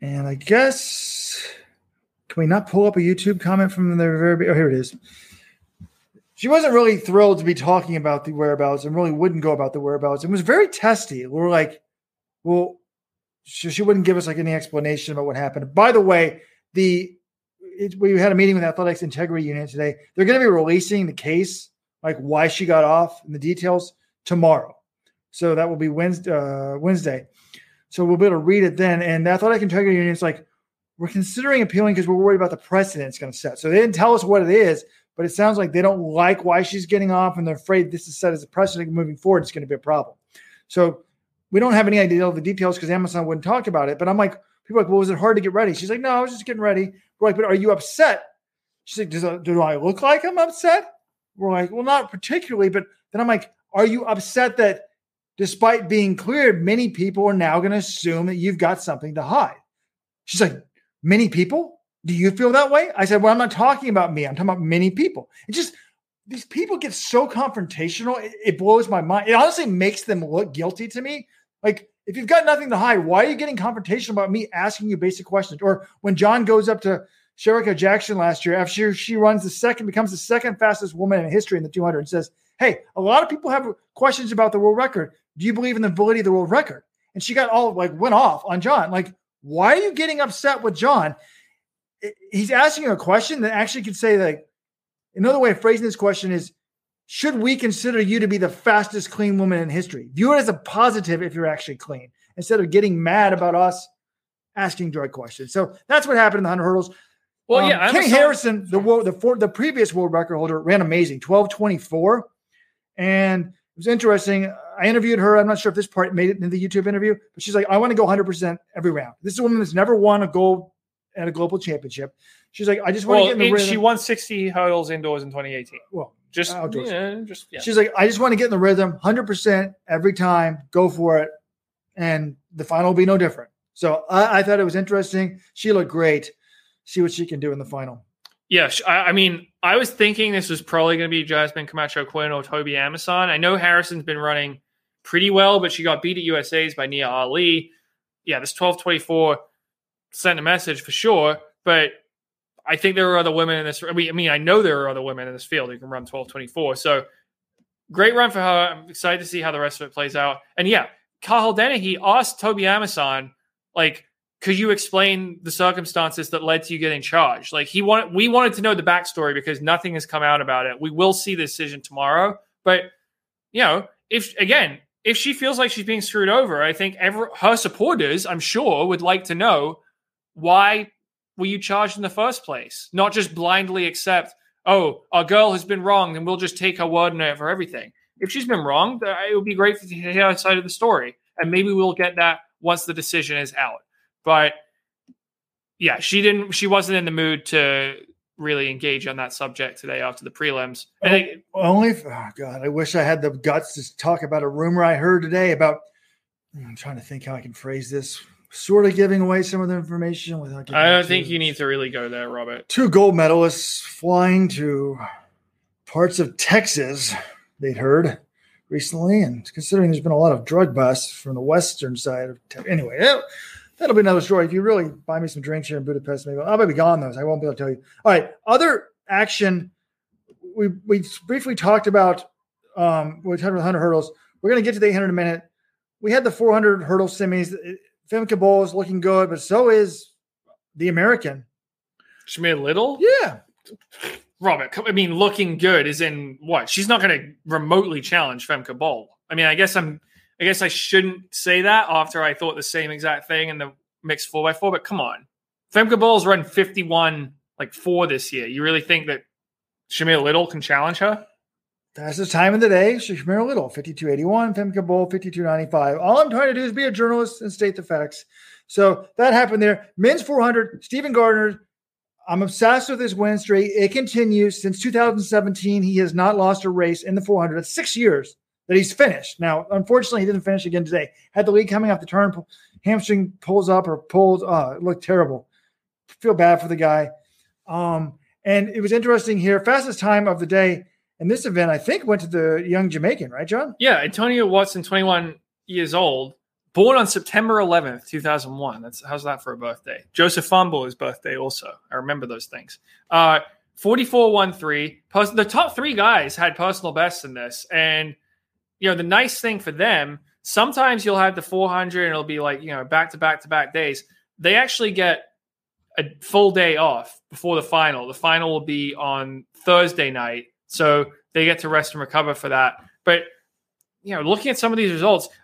and I guess... Can we not pull up a YouTube comment from the very – oh, here it is. She wasn't really thrilled to be talking about the whereabouts and really wouldn't go about the whereabouts. It was very testy. We were like, well, she wouldn't give us like any explanation about what happened. By the way, we had a meeting with Athletics Integrity Unit today. They're going to be releasing the case, like why she got off and the details tomorrow. So that will be Wednesday. So we'll be able to read it then. And the Athletic Integrity Unit is like, we're considering appealing because we're worried about the precedent it's going to set. So they didn't tell us what it is, but it sounds like they don't like why she's getting off, and they're afraid this is set as a precedent moving forward. It's going to be a problem. So we don't have any idea of the details because Amazon wouldn't talk about it. But I'm like, people are like, well, was it hard to get ready? She's like, no, I was just getting ready. We're like, but are you upset? She's like, do I look like I'm upset? We're like, well, not particularly. But then I'm like, are you upset that despite being cleared, many people are now going to assume that you've got something to hide? She's like, many people? Do you feel that way? I said, well, I'm not talking about me. I'm talking about many people. It just, these people get so confrontational. It blows my mind. It honestly makes them look guilty to me. Like, if you've got nothing to hide, why are you getting confrontational about me asking you basic questions? Or when John goes up to Sherika Jackson last year, after she becomes the second fastest woman in history in the 200 and says, hey, a lot of people have questions about the world record. Do you believe in the validity of the world record? And she got all like, went off on John. Like, why are you getting upset with John? He's asking you a question that actually could say, like, another way of phrasing this question is, should we consider you to be the fastest clean woman in history? View it as a positive if you're actually clean, instead of getting mad about us asking drug questions. So that's what happened in the 100 hurdles. Well, yeah, Kenny Harrison, the previous world record holder, ran amazing, 12:24, and it was interesting. I interviewed her. I'm not sure if this part made it in the YouTube interview, but she's like, I want to go 100% every round. This is a woman that's never won a gold at a global championship. She's like, I just want to get in the rhythm. She won 60 hurdles indoors in 2018. Well, just outdoors. Yeah, She's like, I just want to get in the rhythm 100% every time, go for it. And the final will be no different. So I thought it was interesting. She looked great. See what she can do in the final. Yeah, I mean, I was thinking this was probably going to be Jasmine Camacho-Quinn or Tobi Amusan. I know Harrison's been running pretty well, but she got beat at USA's by Nia Ali. Yeah, this 12:24 sent a message for sure, but I think there are other women in this. I know there are other women in this field who can run 12:24. So great run for her. I'm excited to see how the rest of it plays out. And yeah, Cahill Dennehy asked Tobi Amusan, like, could you explain the circumstances that led to you getting charged? Like, we wanted to know the backstory because nothing has come out about it. We will see the decision tomorrow. But, you know, if she feels like she's being screwed over, I think her supporters, I'm sure, would like to know, why were you charged in the first place? Not just blindly accept, oh, a girl has been wrong, then we'll just take her word for everything. If she's been wrong, it would be great to hear her side of the story. And maybe we'll get that once the decision is out. But yeah, she wasn't in the mood to really engage on that subject today after the prelims. I wish I had the guts to talk about a rumor I heard today about, I'm trying to think how I can phrase this, sort of giving away some of the information without giving. I don't think you need to really go there, Robert. Two gold medalists flying to parts of Texas, they'd heard recently, and considering there's been a lot of drug busts from the western side of Texas. Anyway, that'll be another story. If you really buy me some drinks here in Budapest, maybe I'll be gone, though, so I won't be able to tell you. All right, other action. We briefly talked about we talked about 100 hurdles. We're going to get to the 800 in a minute. We had the 400 hurdle semis. Femke Bol is looking good, but so is the American. Shamir Little? Yeah. Robert, I mean, looking good is in what? She's not going to remotely challenge Femke Bol. I mean, I guess I shouldn't say that after I thought the same exact thing in the mixed 4x4, but come on. Femke Bol's run 51.4 this year. You really think that Shamir Little can challenge her? That's the time of the day. Shamir Little, 52.81. Femke Bol, 52.95. All I'm trying to do is be a journalist and state the facts. So that happened there. Men's 400, Steven Gardiner. I'm obsessed with his win streak. It continues. Since 2017, he has not lost a race in the 400. That's 6 years that he's finished. Now, unfortunately, he didn't finish again today. Had the lead coming off the turn. Hamstring pulled. It looked terrible. Feel bad for the guy. And it was interesting here. Fastest time of the day in this event, I think, went to the young Jamaican, right, John? Yeah, Antonio Watson, 21 years old. Born on September 11th, 2001. How's that for a birthday? Joseph Famble's birthday also. I remember those things. 44.13. The top three guys had personal bests in this. And, you know, the nice thing for them, sometimes you'll have the 400 and it'll be like, you know, back-to-back-to-back days. They actually get a full day off before the final. The final will be on Thursday night. So they get to rest and recover for that. But, you know, looking at some of these results –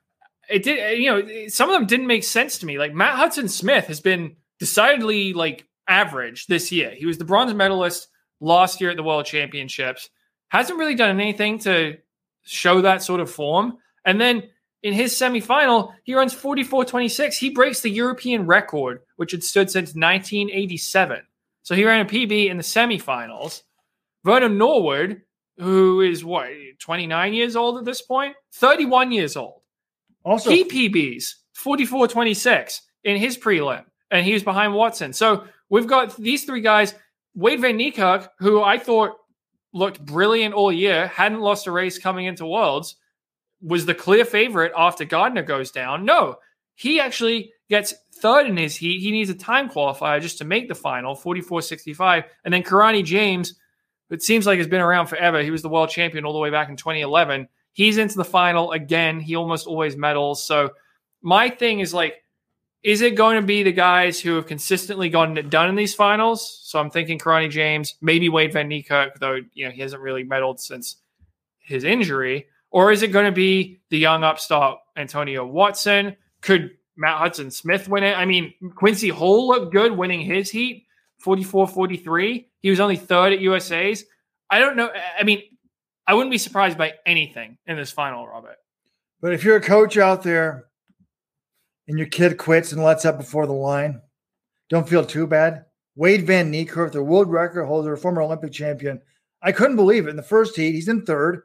it did, you know, some of them didn't make sense to me. Like Matt Hudson-Smith has been decidedly average this year. He was the bronze medalist last year at the World Championships. Hasn't really done anything to show that sort of form. And then in his semifinal, he runs 44.26. He breaks the European record, which had stood since 1987. So he ran a PB in the semifinals. Vernon Norwood, who is 29 years old at this point, 31 years old. Also, he PBs 44.26 in his prelim, and he was behind Watson. So we've got these three guys. Wayde van Niekerk, who I thought looked brilliant all year, hadn't lost a race coming into Worlds, was the clear favorite after Gardiner goes down. No, he actually gets third in his heat. He needs a time qualifier just to make the final, 44.65. And then Karani James, it seems like has been around forever. He was the world champion all the way back in 2011. He's into the final again. He almost always medals. So my thing is is it going to be the guys who have consistently gotten it done in these finals? So I'm thinking Karani James, maybe Wayde van Niekerk, though, you know, he hasn't really medaled since his injury. Or is it going to be the young upstart Antonio Watson? Could Matt Hudson-Smith win it? I mean, Quincy Hall looked good winning his heat, 44.43. He was only third at USA's. I don't know. I mean, I wouldn't be surprised by anything in this final, Robert. But if you're a coach out there and your kid quits and lets up before the line, don't feel too bad. Wayde van Niekerk, the world record holder, former Olympic champion. I couldn't believe it. In the first heat, he's in third.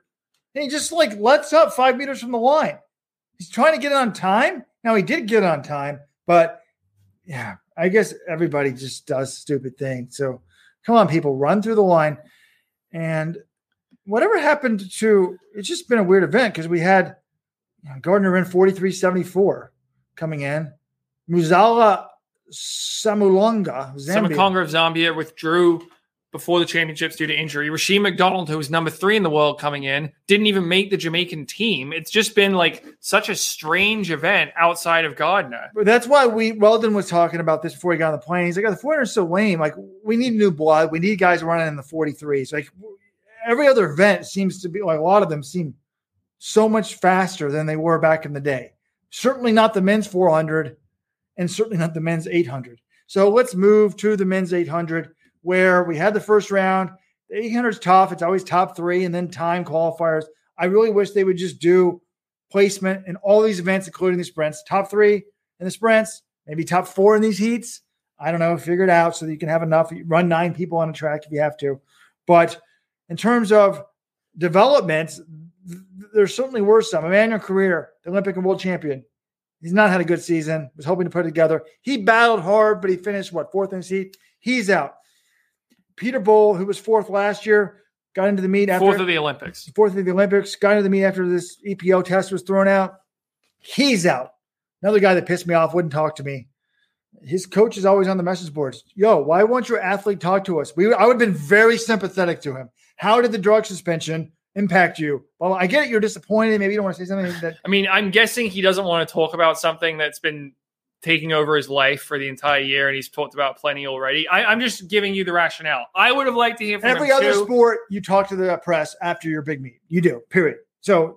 And he just lets up 5 meters from the line. He's trying to get it on time. Now, he did get it on time. But, yeah, I guess everybody just does stupid things. So, come on, people. Run through the line. And whatever happened to – it's just been a weird event because we had Gardiner in 43.74 coming in. Muzala Samukonga of Zambia withdrew before the championships due to injury. Rasheed McDonald, who was number 3 in the world coming in, didn't even make the Jamaican team. It's just been such a strange event outside of Gardiner. But that's why Weldon was talking about this before he got on the plane. He's like, the 400 is so lame. We need new blood. We need guys running in the 43s. Every other event seems to be, a lot of them seem so much faster than they were back in the day. Certainly not the men's 400 and certainly not the men's 800. So let's move to the men's 800 where we had the first round. The 800's tough. It's always top three and then time qualifiers. I really wish they would just do placement in all these events, including the sprints. Top three in the sprints, maybe top four in these heats. I don't know. Figure it out so that you can have enough. You run 9 people on a track if you have to. But in terms of developments, there certainly were some. Emmanuel Carrier, the Olympic and world champion. He's not had a good season. Was hoping to put it together. He battled hard, but he finished, fourth in his heat? He's out. Peter Bol, who was fourth last year, got into the meet after. Fourth of the Olympics. Got into the meet after this EPO test was thrown out. He's out. Another guy that pissed me off, wouldn't talk to me. His coach is always on the message boards. Yo, why won't your athlete talk to us? I would have been very sympathetic to him. How did the drug suspension impact you? Well, I get it. You're disappointed. Maybe you don't want to say something. I'm guessing he doesn't want to talk about something that's been taking over his life for the entire year, and he's talked about plenty already. I'm just giving you the rationale. I would have liked to hear from him. Every other sport, you talk to the press after your big meet. You do, period. So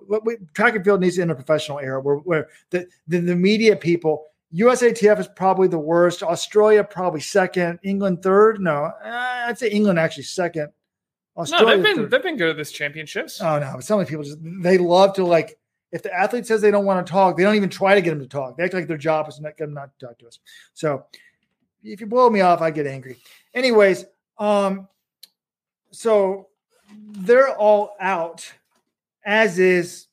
track and field needs to enter a professional era where the media people – USATF is probably the worst. Australia probably second. England third. No, I'd say England actually second. Australia they've been good at this championships. Oh no, but so many people they love to if the athlete says they don't want to talk, they don't even try to get them to talk. They act like their job is not get them not to talk to us. So if you blow me off, I get angry. Anyways, so they're all out, as is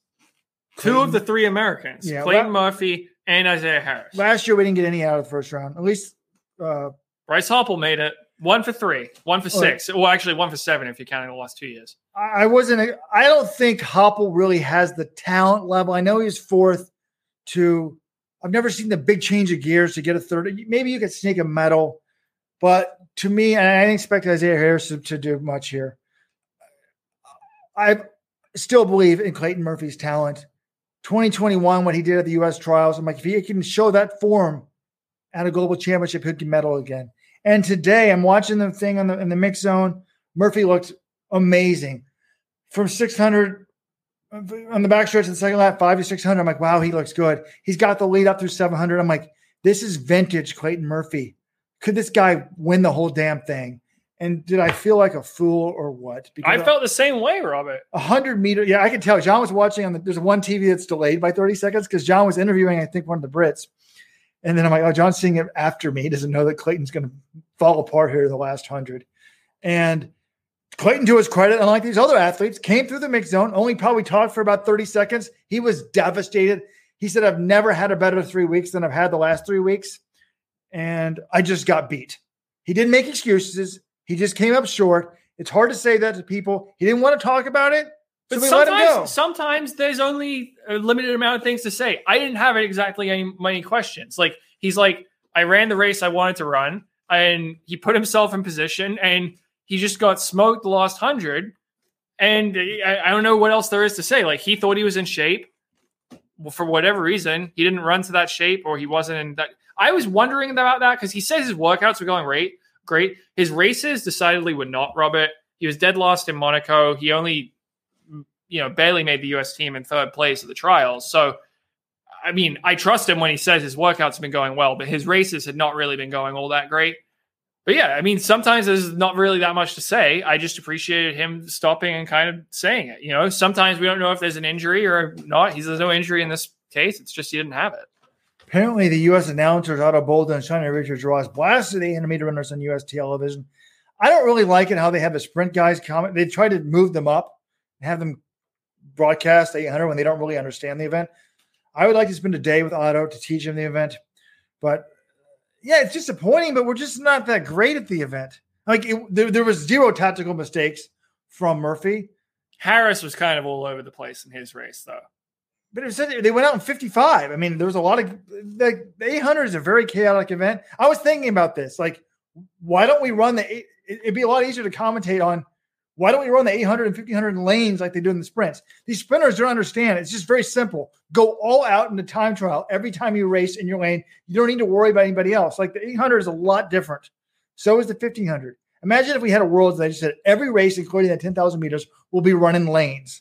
Clayton. Two of the three Americans, yeah, Clayton Murphy. And Isaiah Harris. Last year, we didn't get any out of the first round. At least Bryce Hopple made it 1 for 3, 1 for 6. Well, actually 1 for 7 if you count in the last 2 years. I don't think Hopple really has the talent level. I know he's fourth to – I've never seen the big change of gears to get a third. Maybe you could sneak a medal. But to me, and I didn't expect Isaiah Harris to do much here. I still believe in Clayton Murphy's talent. 2021, what he did at the U.S. trials, I'm like, if he can show that form at a global championship, he can medal again. And today, I'm watching the thing in the mix zone. Murphy looked amazing. From 600 on the backstretch in the second lap, 5 to 600, I'm like, wow, he looks good. He's got the lead up through 700. I'm like, this is vintage Clayton Murphy. Could this guy win the whole damn thing? And did I feel like a fool or what? Because I felt the same way, Robert. 100 meter. Yeah, I could tell. John was watching there's one TV that's delayed by 30 seconds because John was interviewing, I think, one of the Brits. And then I'm like, oh, John's seeing it after me. He doesn't know that Clayton's going to fall apart here in the last 100. And Clayton, to his credit, unlike these other athletes, came through the mix zone, only probably talked for about 30 seconds. He was devastated. He said, I've never had a better 3 weeks than I've had the last 3 weeks. And I just got beat. He didn't make excuses. He just came up short. It's hard to say that to people. He didn't want to talk about it, but we let him go. Sometimes there's only a limited amount of things to say. I didn't have exactly many questions. He's like, I ran the race I wanted to run, and he put himself in position, and he just got smoked the last 100. And I don't know what else there is to say. He thought he was in shape. Well, for whatever reason, he didn't run to that shape, or he wasn't in that. I was wondering about that because he says his workouts were going great. His races decidedly were not, Robert. He was dead last in Monaco. He only, barely made the U.S. team in third place at the trials. So, I trust him when he says his workouts have been going well, but his races had not really been going all that great. But yeah, sometimes there's not really that much to say. I just appreciated him stopping and kind of saying it. Sometimes we don't know if there's an injury or not. There's no injury in this case. It's just he didn't have it. Apparently, the U.S. announcers Otto Bolden and Shania Richards-Ross blasted the 800 meter runners on U.S. television. I don't really like it how they have the sprint guys comment. They try to move them up and have them broadcast 800 when they don't really understand the event. I would like to spend a day with Otto to teach him the event. But, yeah, it's disappointing, but we're just not that great at the event. There was zero tactical mistakes from Murphy. Harris was kind of all over the place in his race, though. But it said they went out in 55. There was a lot of – the 800 is a very chaotic event. I was thinking about this. Why don't we run the – it'd be a lot easier to commentate on why don't we run the 800 and 1500 lanes like they do in the sprints? These sprinters don't understand. It's just very simple. Go all out in the time trial every time you race in your lane. You don't need to worry about anybody else. The 800 is a lot different. So is the 1500. Imagine if we had a world that I just said every race, including the 10,000 meters, will be running lanes.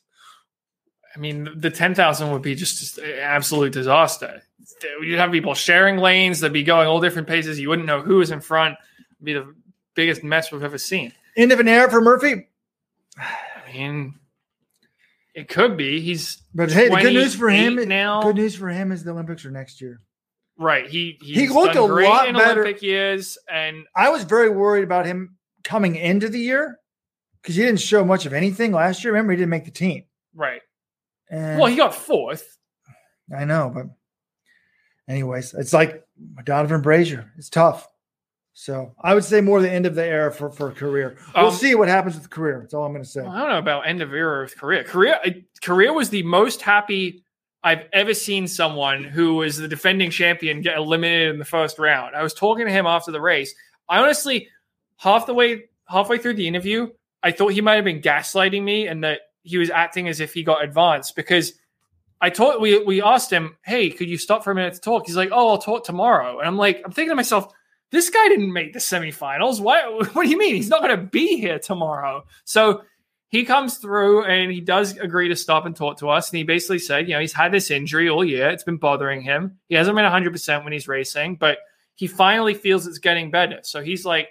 The 10,000 would be just an absolute disaster. You'd have people sharing lanes. They'd be going all different paces. You wouldn't know who was in front. It'd be the biggest mess we've ever seen. End of an era for Murphy. I mean, it could be. He's but hey, the good news for him now. Good news for him is the Olympics are next year. Right. He looked a lot better. Olympic years, and I was very worried about him coming into the year because he didn't show much of anything last year. Remember, he didn't make the team. Right. And well, he got fourth. I know, but anyways, it's like Donovan Brazier. It's tough. So I would say more the end of the era for career. We'll see what happens with career. That's all I'm going to say. I don't know about end of era with career. Career was the most happy I've ever seen someone who was the defending champion get eliminated in the first round. I was talking to him after the race. I honestly, halfway through the interview, I thought he might have been gaslighting me and that he was acting as if he got advanced because we asked him, hey, could you stop for a minute to talk? He's like, oh, I'll talk tomorrow. And I'm thinking to myself, this guy didn't make the semifinals. What do you mean? He's not going to be here tomorrow. So he comes through and he does agree to stop and talk to us. And he basically said, he's had this injury all year. It's been bothering him. He hasn't been 100% when he's racing, but he finally feels it's getting better. So he's like,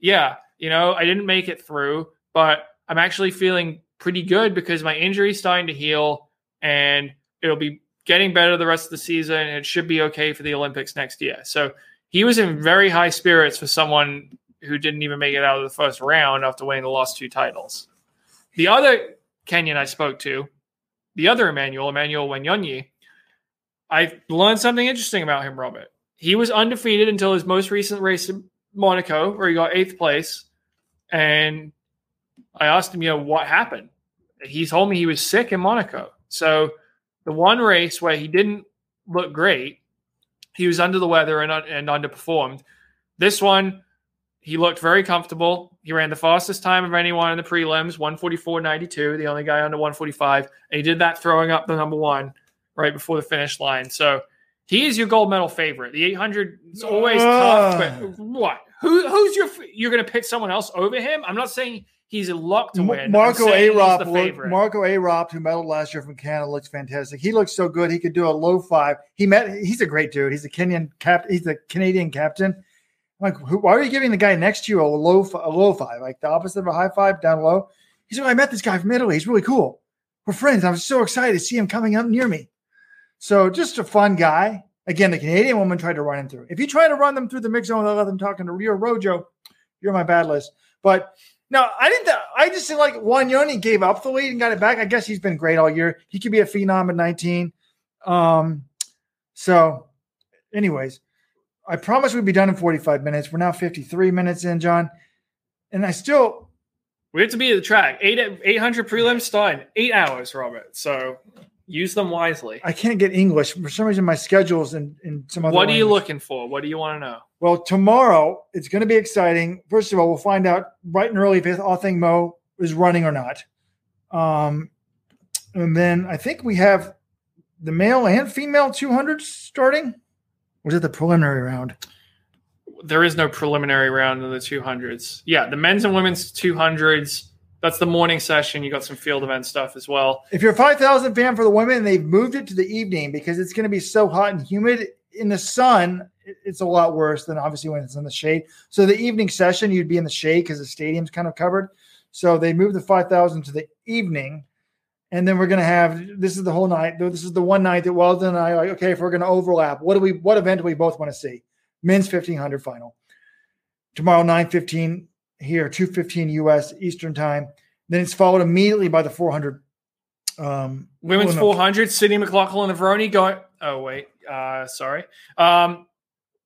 yeah, I didn't make it through, but I'm actually feeling pretty good because my injury is starting to heal and it'll be getting better the rest of the season. And it should be okay for the Olympics next year. So he was in very high spirits for someone who didn't even make it out of the first round after winning the last two titles. The other Kenyan I spoke to, the other Emmanuel Wanyonyi, I learned something interesting about him, Robert. He was undefeated until his most recent race in Monaco, where he got 8th place. And I asked him, what happened? He told me he was sick in Monaco. So the one race where he didn't look great, he was under the weather and underperformed. This one, he looked very comfortable. He ran the fastest time of anyone in the prelims, 1:44.92, the only guy under 1:45. And he did that throwing up the number one right before the finish line. So he is your gold medal favorite. The 800 is always tough, but what? You're going to pick someone else over him? I'm not saying he's a lock to win. Marco Arop, who medaled last year from Canada, looks fantastic. He looks so good. He could do a low five. He's a great dude. He's a He's a Canadian captain. I'm like, why are you giving the guy next to you a low five? Like the opposite of a high five, down low. He's like, I met this guy from Italy. He's really cool. We're friends. I was so excited to see him coming up near me. So just a fun guy. Again, the Canadian woman tried to run him through. If you try to run them through the mix zone without them talking to Rio Rojo, you're on my bad list. But no, I didn't. I just think Wanyonyi gave up the lead and got it back. I guess he's been great all year. He could be a phenom at 19. So, anyways, I promised we'd be done in 45 minutes. We're now 53 minutes in, John. And we have to be at the track. 800 prelims start in 8 hours, Robert. So use them wisely. I can't get English for some reason. My schedule's in some other. What are you looking for? What do you want to know? Well, tomorrow, it's going to be exciting. First of all, we'll find out bright and early if Authing Mo is running or not. And then I think we have the male and female 200s starting. Or is it the preliminary round? There is no preliminary round in the 200s. Yeah, the men's and women's 200s. That's the morning session. You got some field event stuff as well. If you're a 5,000 fan for the women, they've moved it to the evening because it's going to be so hot and humid in the sun. It's a lot worse than obviously when it's in the shade. So the evening session, you'd be in the shade because the stadium's kind of covered. So they moved the 5,000 to the evening. And then we're going to have, this is the whole night. This is the one night that Weldon and I are like, okay, if we're going to overlap, what event do we both want to see? Men's 1500 final. Tomorrow, 9:15 here, 2:15 U.S. Eastern time. Then it's followed immediately by the 400. Women's 400, Sydney McLaughlin of Roney going, oh, wait, sorry.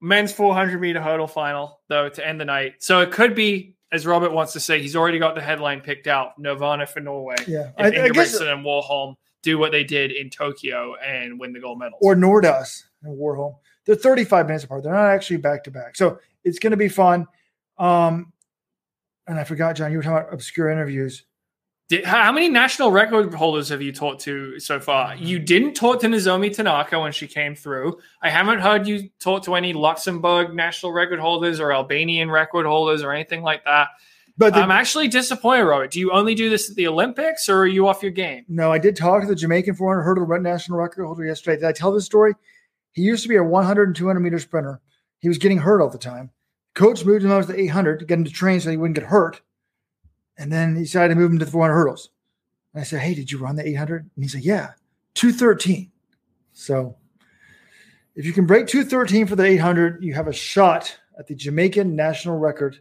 Men's 400-meter hurdle final, though, to end the night. So it could be, as Robert wants to say, he's already got the headline picked out, Nirvana for Norway. Yeah, if Ingebrigtsen and Warholm do what they did in Tokyo and win the gold medals. Or Nordas and Warholm. They're 35 minutes apart. They're not actually back-to-back. So it's going to be fun. And I forgot, John, you were talking about obscure interviews. How many national record holders have you talked to so far? You didn't talk to Nozomi Tanaka when she came through. I haven't heard you talk to any Luxembourg national record holders or Albanian record holders or anything like that. But I'm actually disappointed, Robert. Do you only do this at the Olympics or are you off your game? No, I did talk to the Jamaican 400 hurdle national record holder yesterday. Did I tell this story? He used to be a 100 and 200-meter sprinter. He was getting hurt all the time. Coach moved him over to the 800 to get him to train so he wouldn't get hurt. And then he decided to move him to the 400 hurdles. And I said, hey, did you run the 800? And he said, yeah, 2:13. So if you can break 2:13 for the 800, you have a shot at the Jamaican national record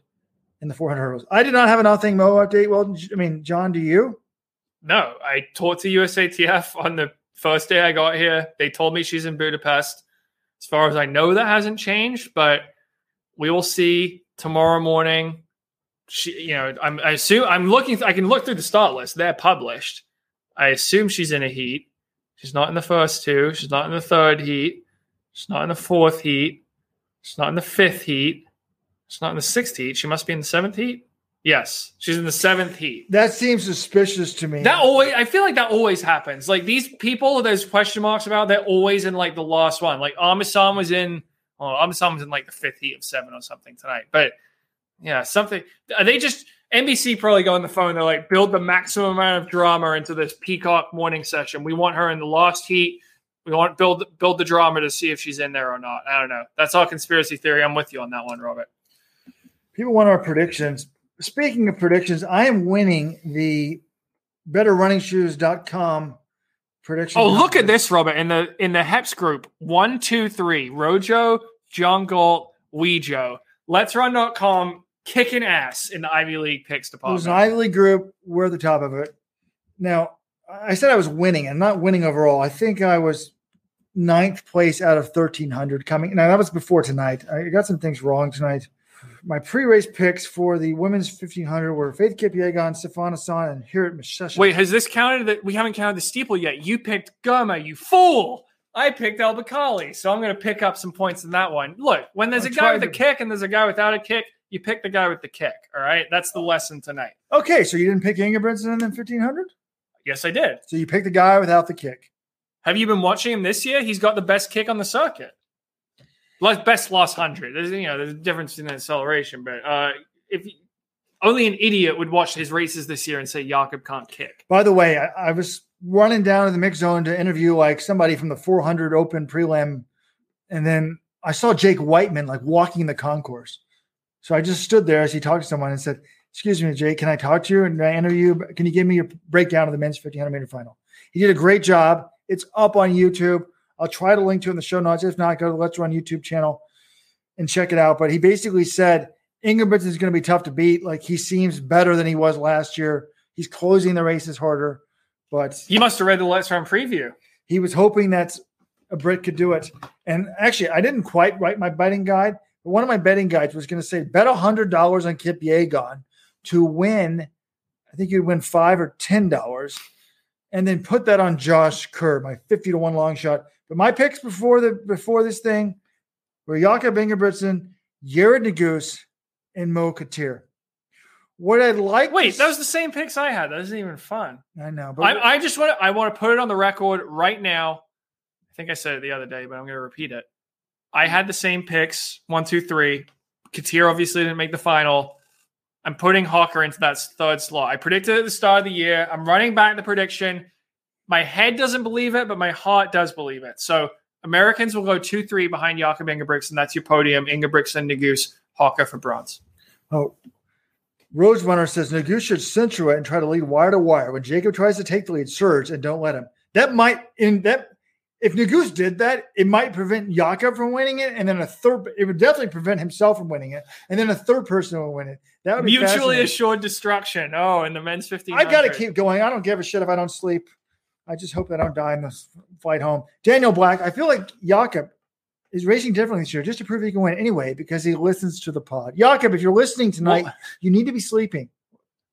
in the 400 hurdles. I did not have an All Thing Mo update. Well, I mean, John, do you? No, I talked to USATF on the first day I got here. They told me she's in Budapest. As far as I know, that hasn't changed, but we will see tomorrow morning. She, you know, I can look through the start list. They're published. I assume she's in a heat. She's not in the first two. She's not in the third heat. She's not in the fourth heat. She's not in the fifth heat. She's not in the sixth heat. She must be in the seventh heat. Yes, she's in the seventh heat. That seems suspicious to me. I feel like that always happens. Like these people, there's question marks about. They're always in like the last one. Like Amusan was in. Oh, Amusan was in like the fifth heat of seven or something tonight. But yeah, something. They just NBC probably go on the phone. They're like, build the maximum amount of drama into this Peacock morning session. We want her in the last heat. We want build the drama to see if she's in there or not. I don't know. That's all conspiracy theory. I'm with you on that one, Robert. People want our predictions. Speaking of predictions, I am winning the betterrunningshoes.com prediction. Oh, look at this, Robert. In the HEPS group, 1, 2, 3, Rojo, John Galt, Wejo. Let'srun.com kicking ass in the Ivy League picks department. It was an Ivy League group. We're at the top of it. Now, I said I was winning. I'm not winning overall. I think I was 9th place out of 1,300 coming. Now, that was before tonight. I got some things wrong tonight. My pre-race picks for the women's 1500 were Faith Kipyegon, Sifan Hassan, and here at Meshesha. Wait, has this counted? That we haven't counted the steeple yet. You picked Girma, you fool. I picked El Bakkali, so I'm going to pick up some points in that one. Look, when there's a guy with a kick and there's a guy without a kick, you pick the guy with the kick, all right? That's the lesson tonight. Okay, so you didn't pick Ingebrigtsen in the 1500? Yes, I did. So you picked the guy without the kick. Have you been watching him this year? He's got the best kick on the circuit. Best lost 100. There's a difference in acceleration, but if only an idiot would watch his races this year and say Jakob can't kick. By the way, I was running down to the mix zone to interview like somebody from the 400 Open prelim, and then I saw Jake Whiteman like walking the concourse. So I just stood there as he talked to someone and said, "Excuse me, Jake, can I talk to you and interview you? Can you give me your breakdown of the men's 1500 meter final?" He did a great job. It's up on YouTube. I'll try to link to it in the show notes. If not, go to the Let's Run YouTube channel and check it out. But he basically said, Ingebrigtsen is going to be tough to beat. Like, he seems better than he was last year. He's closing the races harder. But he must have read the Let's Run preview. He was hoping that a Brit could do it. And actually, I didn't quite write my betting guide. But one of my betting guides was going to say, bet $100 on Kipyegon to win. I think you'd win $5 or $10. And then put that on Josh Kerr, my 50-1 long shot. But my picks before this thing were Jakob Ingebrigtsen, Yared Nuguse, and Mo Katir. What I'd like, that was the same picks I had. That isn't even fun. I know, but I want to put it on the record right now. I think I said it the other day, but I'm going to repeat it. I had the same picks 1, 2, 3. Katir obviously didn't make the final. I'm putting Hawker into that third slot. I predicted at the start of the year. I'm running back the prediction. My head doesn't believe it, but my heart does believe it. So Americans will go 2-3 behind Jakob Ingebrigtsen. That's your podium. Ingebrigtsen, Nuguse, Hawker for bronze. Oh, Rose Runner says Nuguse should censure it and try to lead wire to wire. When Jacob tries to take the lead, surge and don't let him. If Nuguse did that, it might prevent Jakob from winning it, and then it would definitely prevent himself from winning it, and then a third person will win it. That would be mutually assured destruction. Oh, in the men's 1500. I got to keep going. I don't give a shit if I don't sleep. I just hope that I don't die in this flight home. Daniel Black, I feel like Jakob is racing differently this year just to prove he can win anyway because he listens to the pod. Jakob, if you're listening tonight, you need to be sleeping.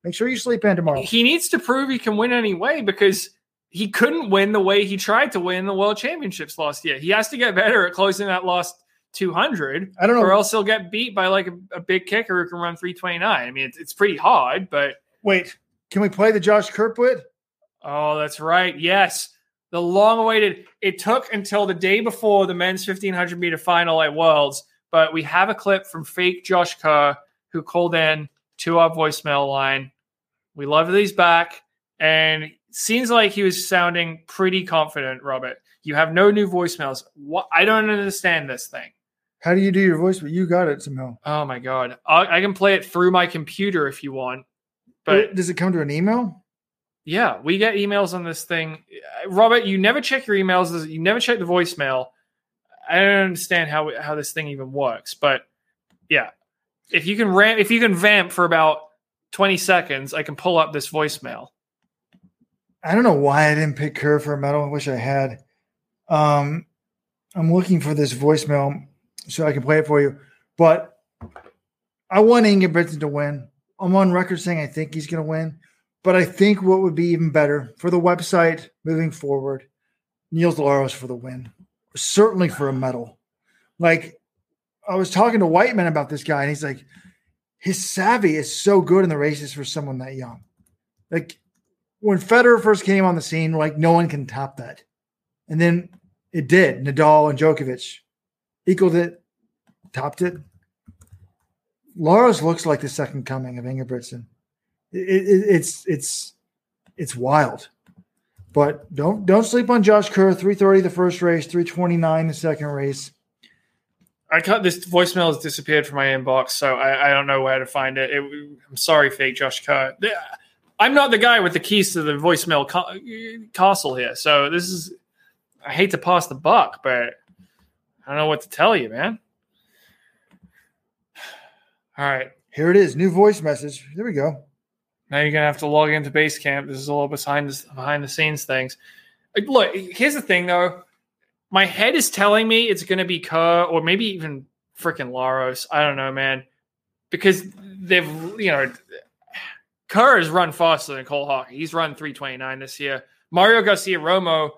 Make sure you sleep in tomorrow. He needs to prove he can win anyway because he couldn't win the way he tried to win the World Championships last year. He has to get better at closing that last 200. I don't know. Or else he'll get beat by like a big kicker who can run 329. I mean, it's pretty hard, but... Wait, can we play the Josh Kerpwood? Oh, that's right. Yes. The long-awaited... It took until the day before the men's 1500-meter final at Worlds, but we have a clip from fake Josh Kerr who called in to our voicemail line. We love that he's back, and seems like he was sounding pretty confident, Robert. You have no new voicemails. What? I don't understand this thing. How do you do your voice? But you got it somehow. Oh, my God. I can play it through my computer if you want. But does it come to an email? Yeah, we get emails on this thing. Robert, you never check your emails. You never check the voicemail. I don't understand how this thing even works. But yeah, if you can vamp for about 20 seconds, I can pull up this voicemail. I don't know why I didn't pick her for a medal. I wish I had. I'm looking for this voicemail so I can play it for you. But I want Ingebrigtsen to win. I'm on record saying I think he's going to win. But I think what would be even better for the website moving forward, Niels Laros for the win. Certainly for a medal. Like, I was talking to Whiteman about this guy, and he's like, his savvy is so good in the races for someone that young. Like, when Federer first came on the scene, like, no one can top that. And then it did. Nadal and Djokovic equaled it, topped it. Laros looks like the second coming of Ingebrigtsen. It's wild. But don't sleep on Josh Kerr. 3:30 the first race, 3:29 the second race. I cut this voicemail has disappeared from my inbox, so I don't know where to find it. I'm sorry, fake Josh Kerr. I'm not the guy with the keys to the voicemail castle here. So this is, I hate to pass the buck, but I don't know what to tell you, man. All right. Here it is. New voice message. There we go. Now you're going to have to log into Basecamp. This is all behind the scenes things. Look, here's the thing, though. My head is telling me it's going to be Kerr or maybe even freaking Laros. I don't know, man. Because they've, you know, Kerr has run faster than Cole Hauck. He's run 3:29 this year. Mario Garcia-Romo,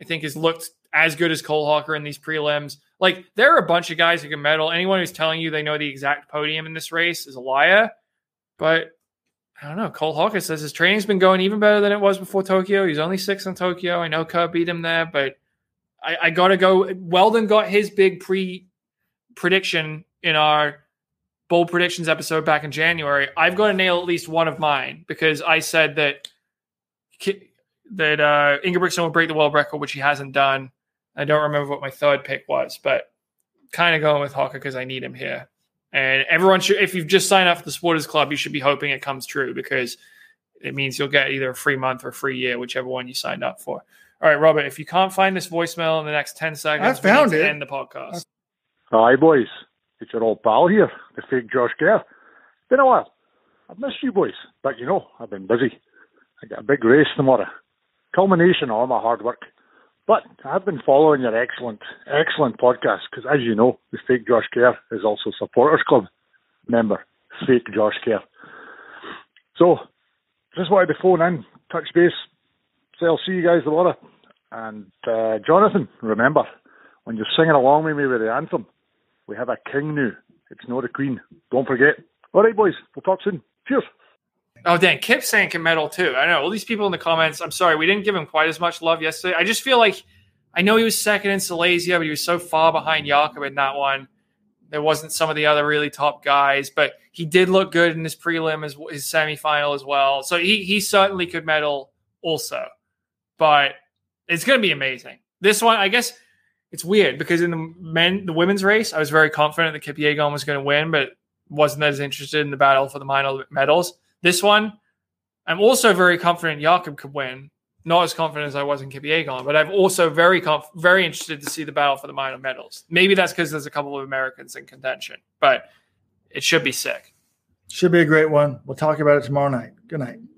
I think, has looked as good as Cole Hauck in these prelims. Like, there are a bunch of guys who can medal. Anyone who's telling you they know the exact podium in this race is a liar. But I don't know. Cole Hauck says his training's been going even better than it was before Tokyo. He's only 6th in Tokyo. I know Kerr beat him there, but I got to go. Weldon got his big prediction in our bold predictions episode back in January. I've got to nail at least one of mine because I said that Ingebrigtsen will break the world record, which he hasn't done. I don't remember what my third pick was, but kind of going with Hawker because I need him here. And everyone should, if you've just signed up for the Supporters Club, you should be hoping it comes true because it means you'll get either a free month or a free year, whichever one you signed up for. All right, Robert, if you can't find this voicemail in the next 10 seconds, we need to end the podcast. Hi, boys. It's your old pal here, the fake Josh Kerr. Been a while. I've missed you boys, but you know, I've been busy. I got a big race tomorrow. Culmination of all my hard work. But I've been following your excellent podcast because, as you know, the Fake Josh Kerr is also Supporters Club member, Fake Josh Kerr. So, just wanted to phone in, touch base, say I'll see you guys tomorrow. And Jonathan, remember, when you're singing along with me with the anthem, we have a king now. It's not a queen. Don't forget. All right, boys, we'll talk soon. Cheers. Oh, Dan, Kip sank a medal, too. I know. All these people in the comments. I'm sorry. We didn't give him quite as much love yesterday. I just feel like I know he was second in Silesia, but he was so far behind Jakob in that one. There wasn't some of the other really top guys, but he did look good in his prelim, his semifinal as well. So he certainly could medal also. But it's going to be amazing. This one, I guess it's weird because in the women's race, I was very confident that Kipyegon was going to win, but wasn't as interested in the battle for the minor medals. This one, I'm also very confident Jakob could win. Not as confident as I was in Kipyegon, but I'm also very interested to see the battle for the minor medals. Maybe that's because there's a couple of Americans in contention, but it should be sick. Should be a great one. We'll talk about it tomorrow night. Good night.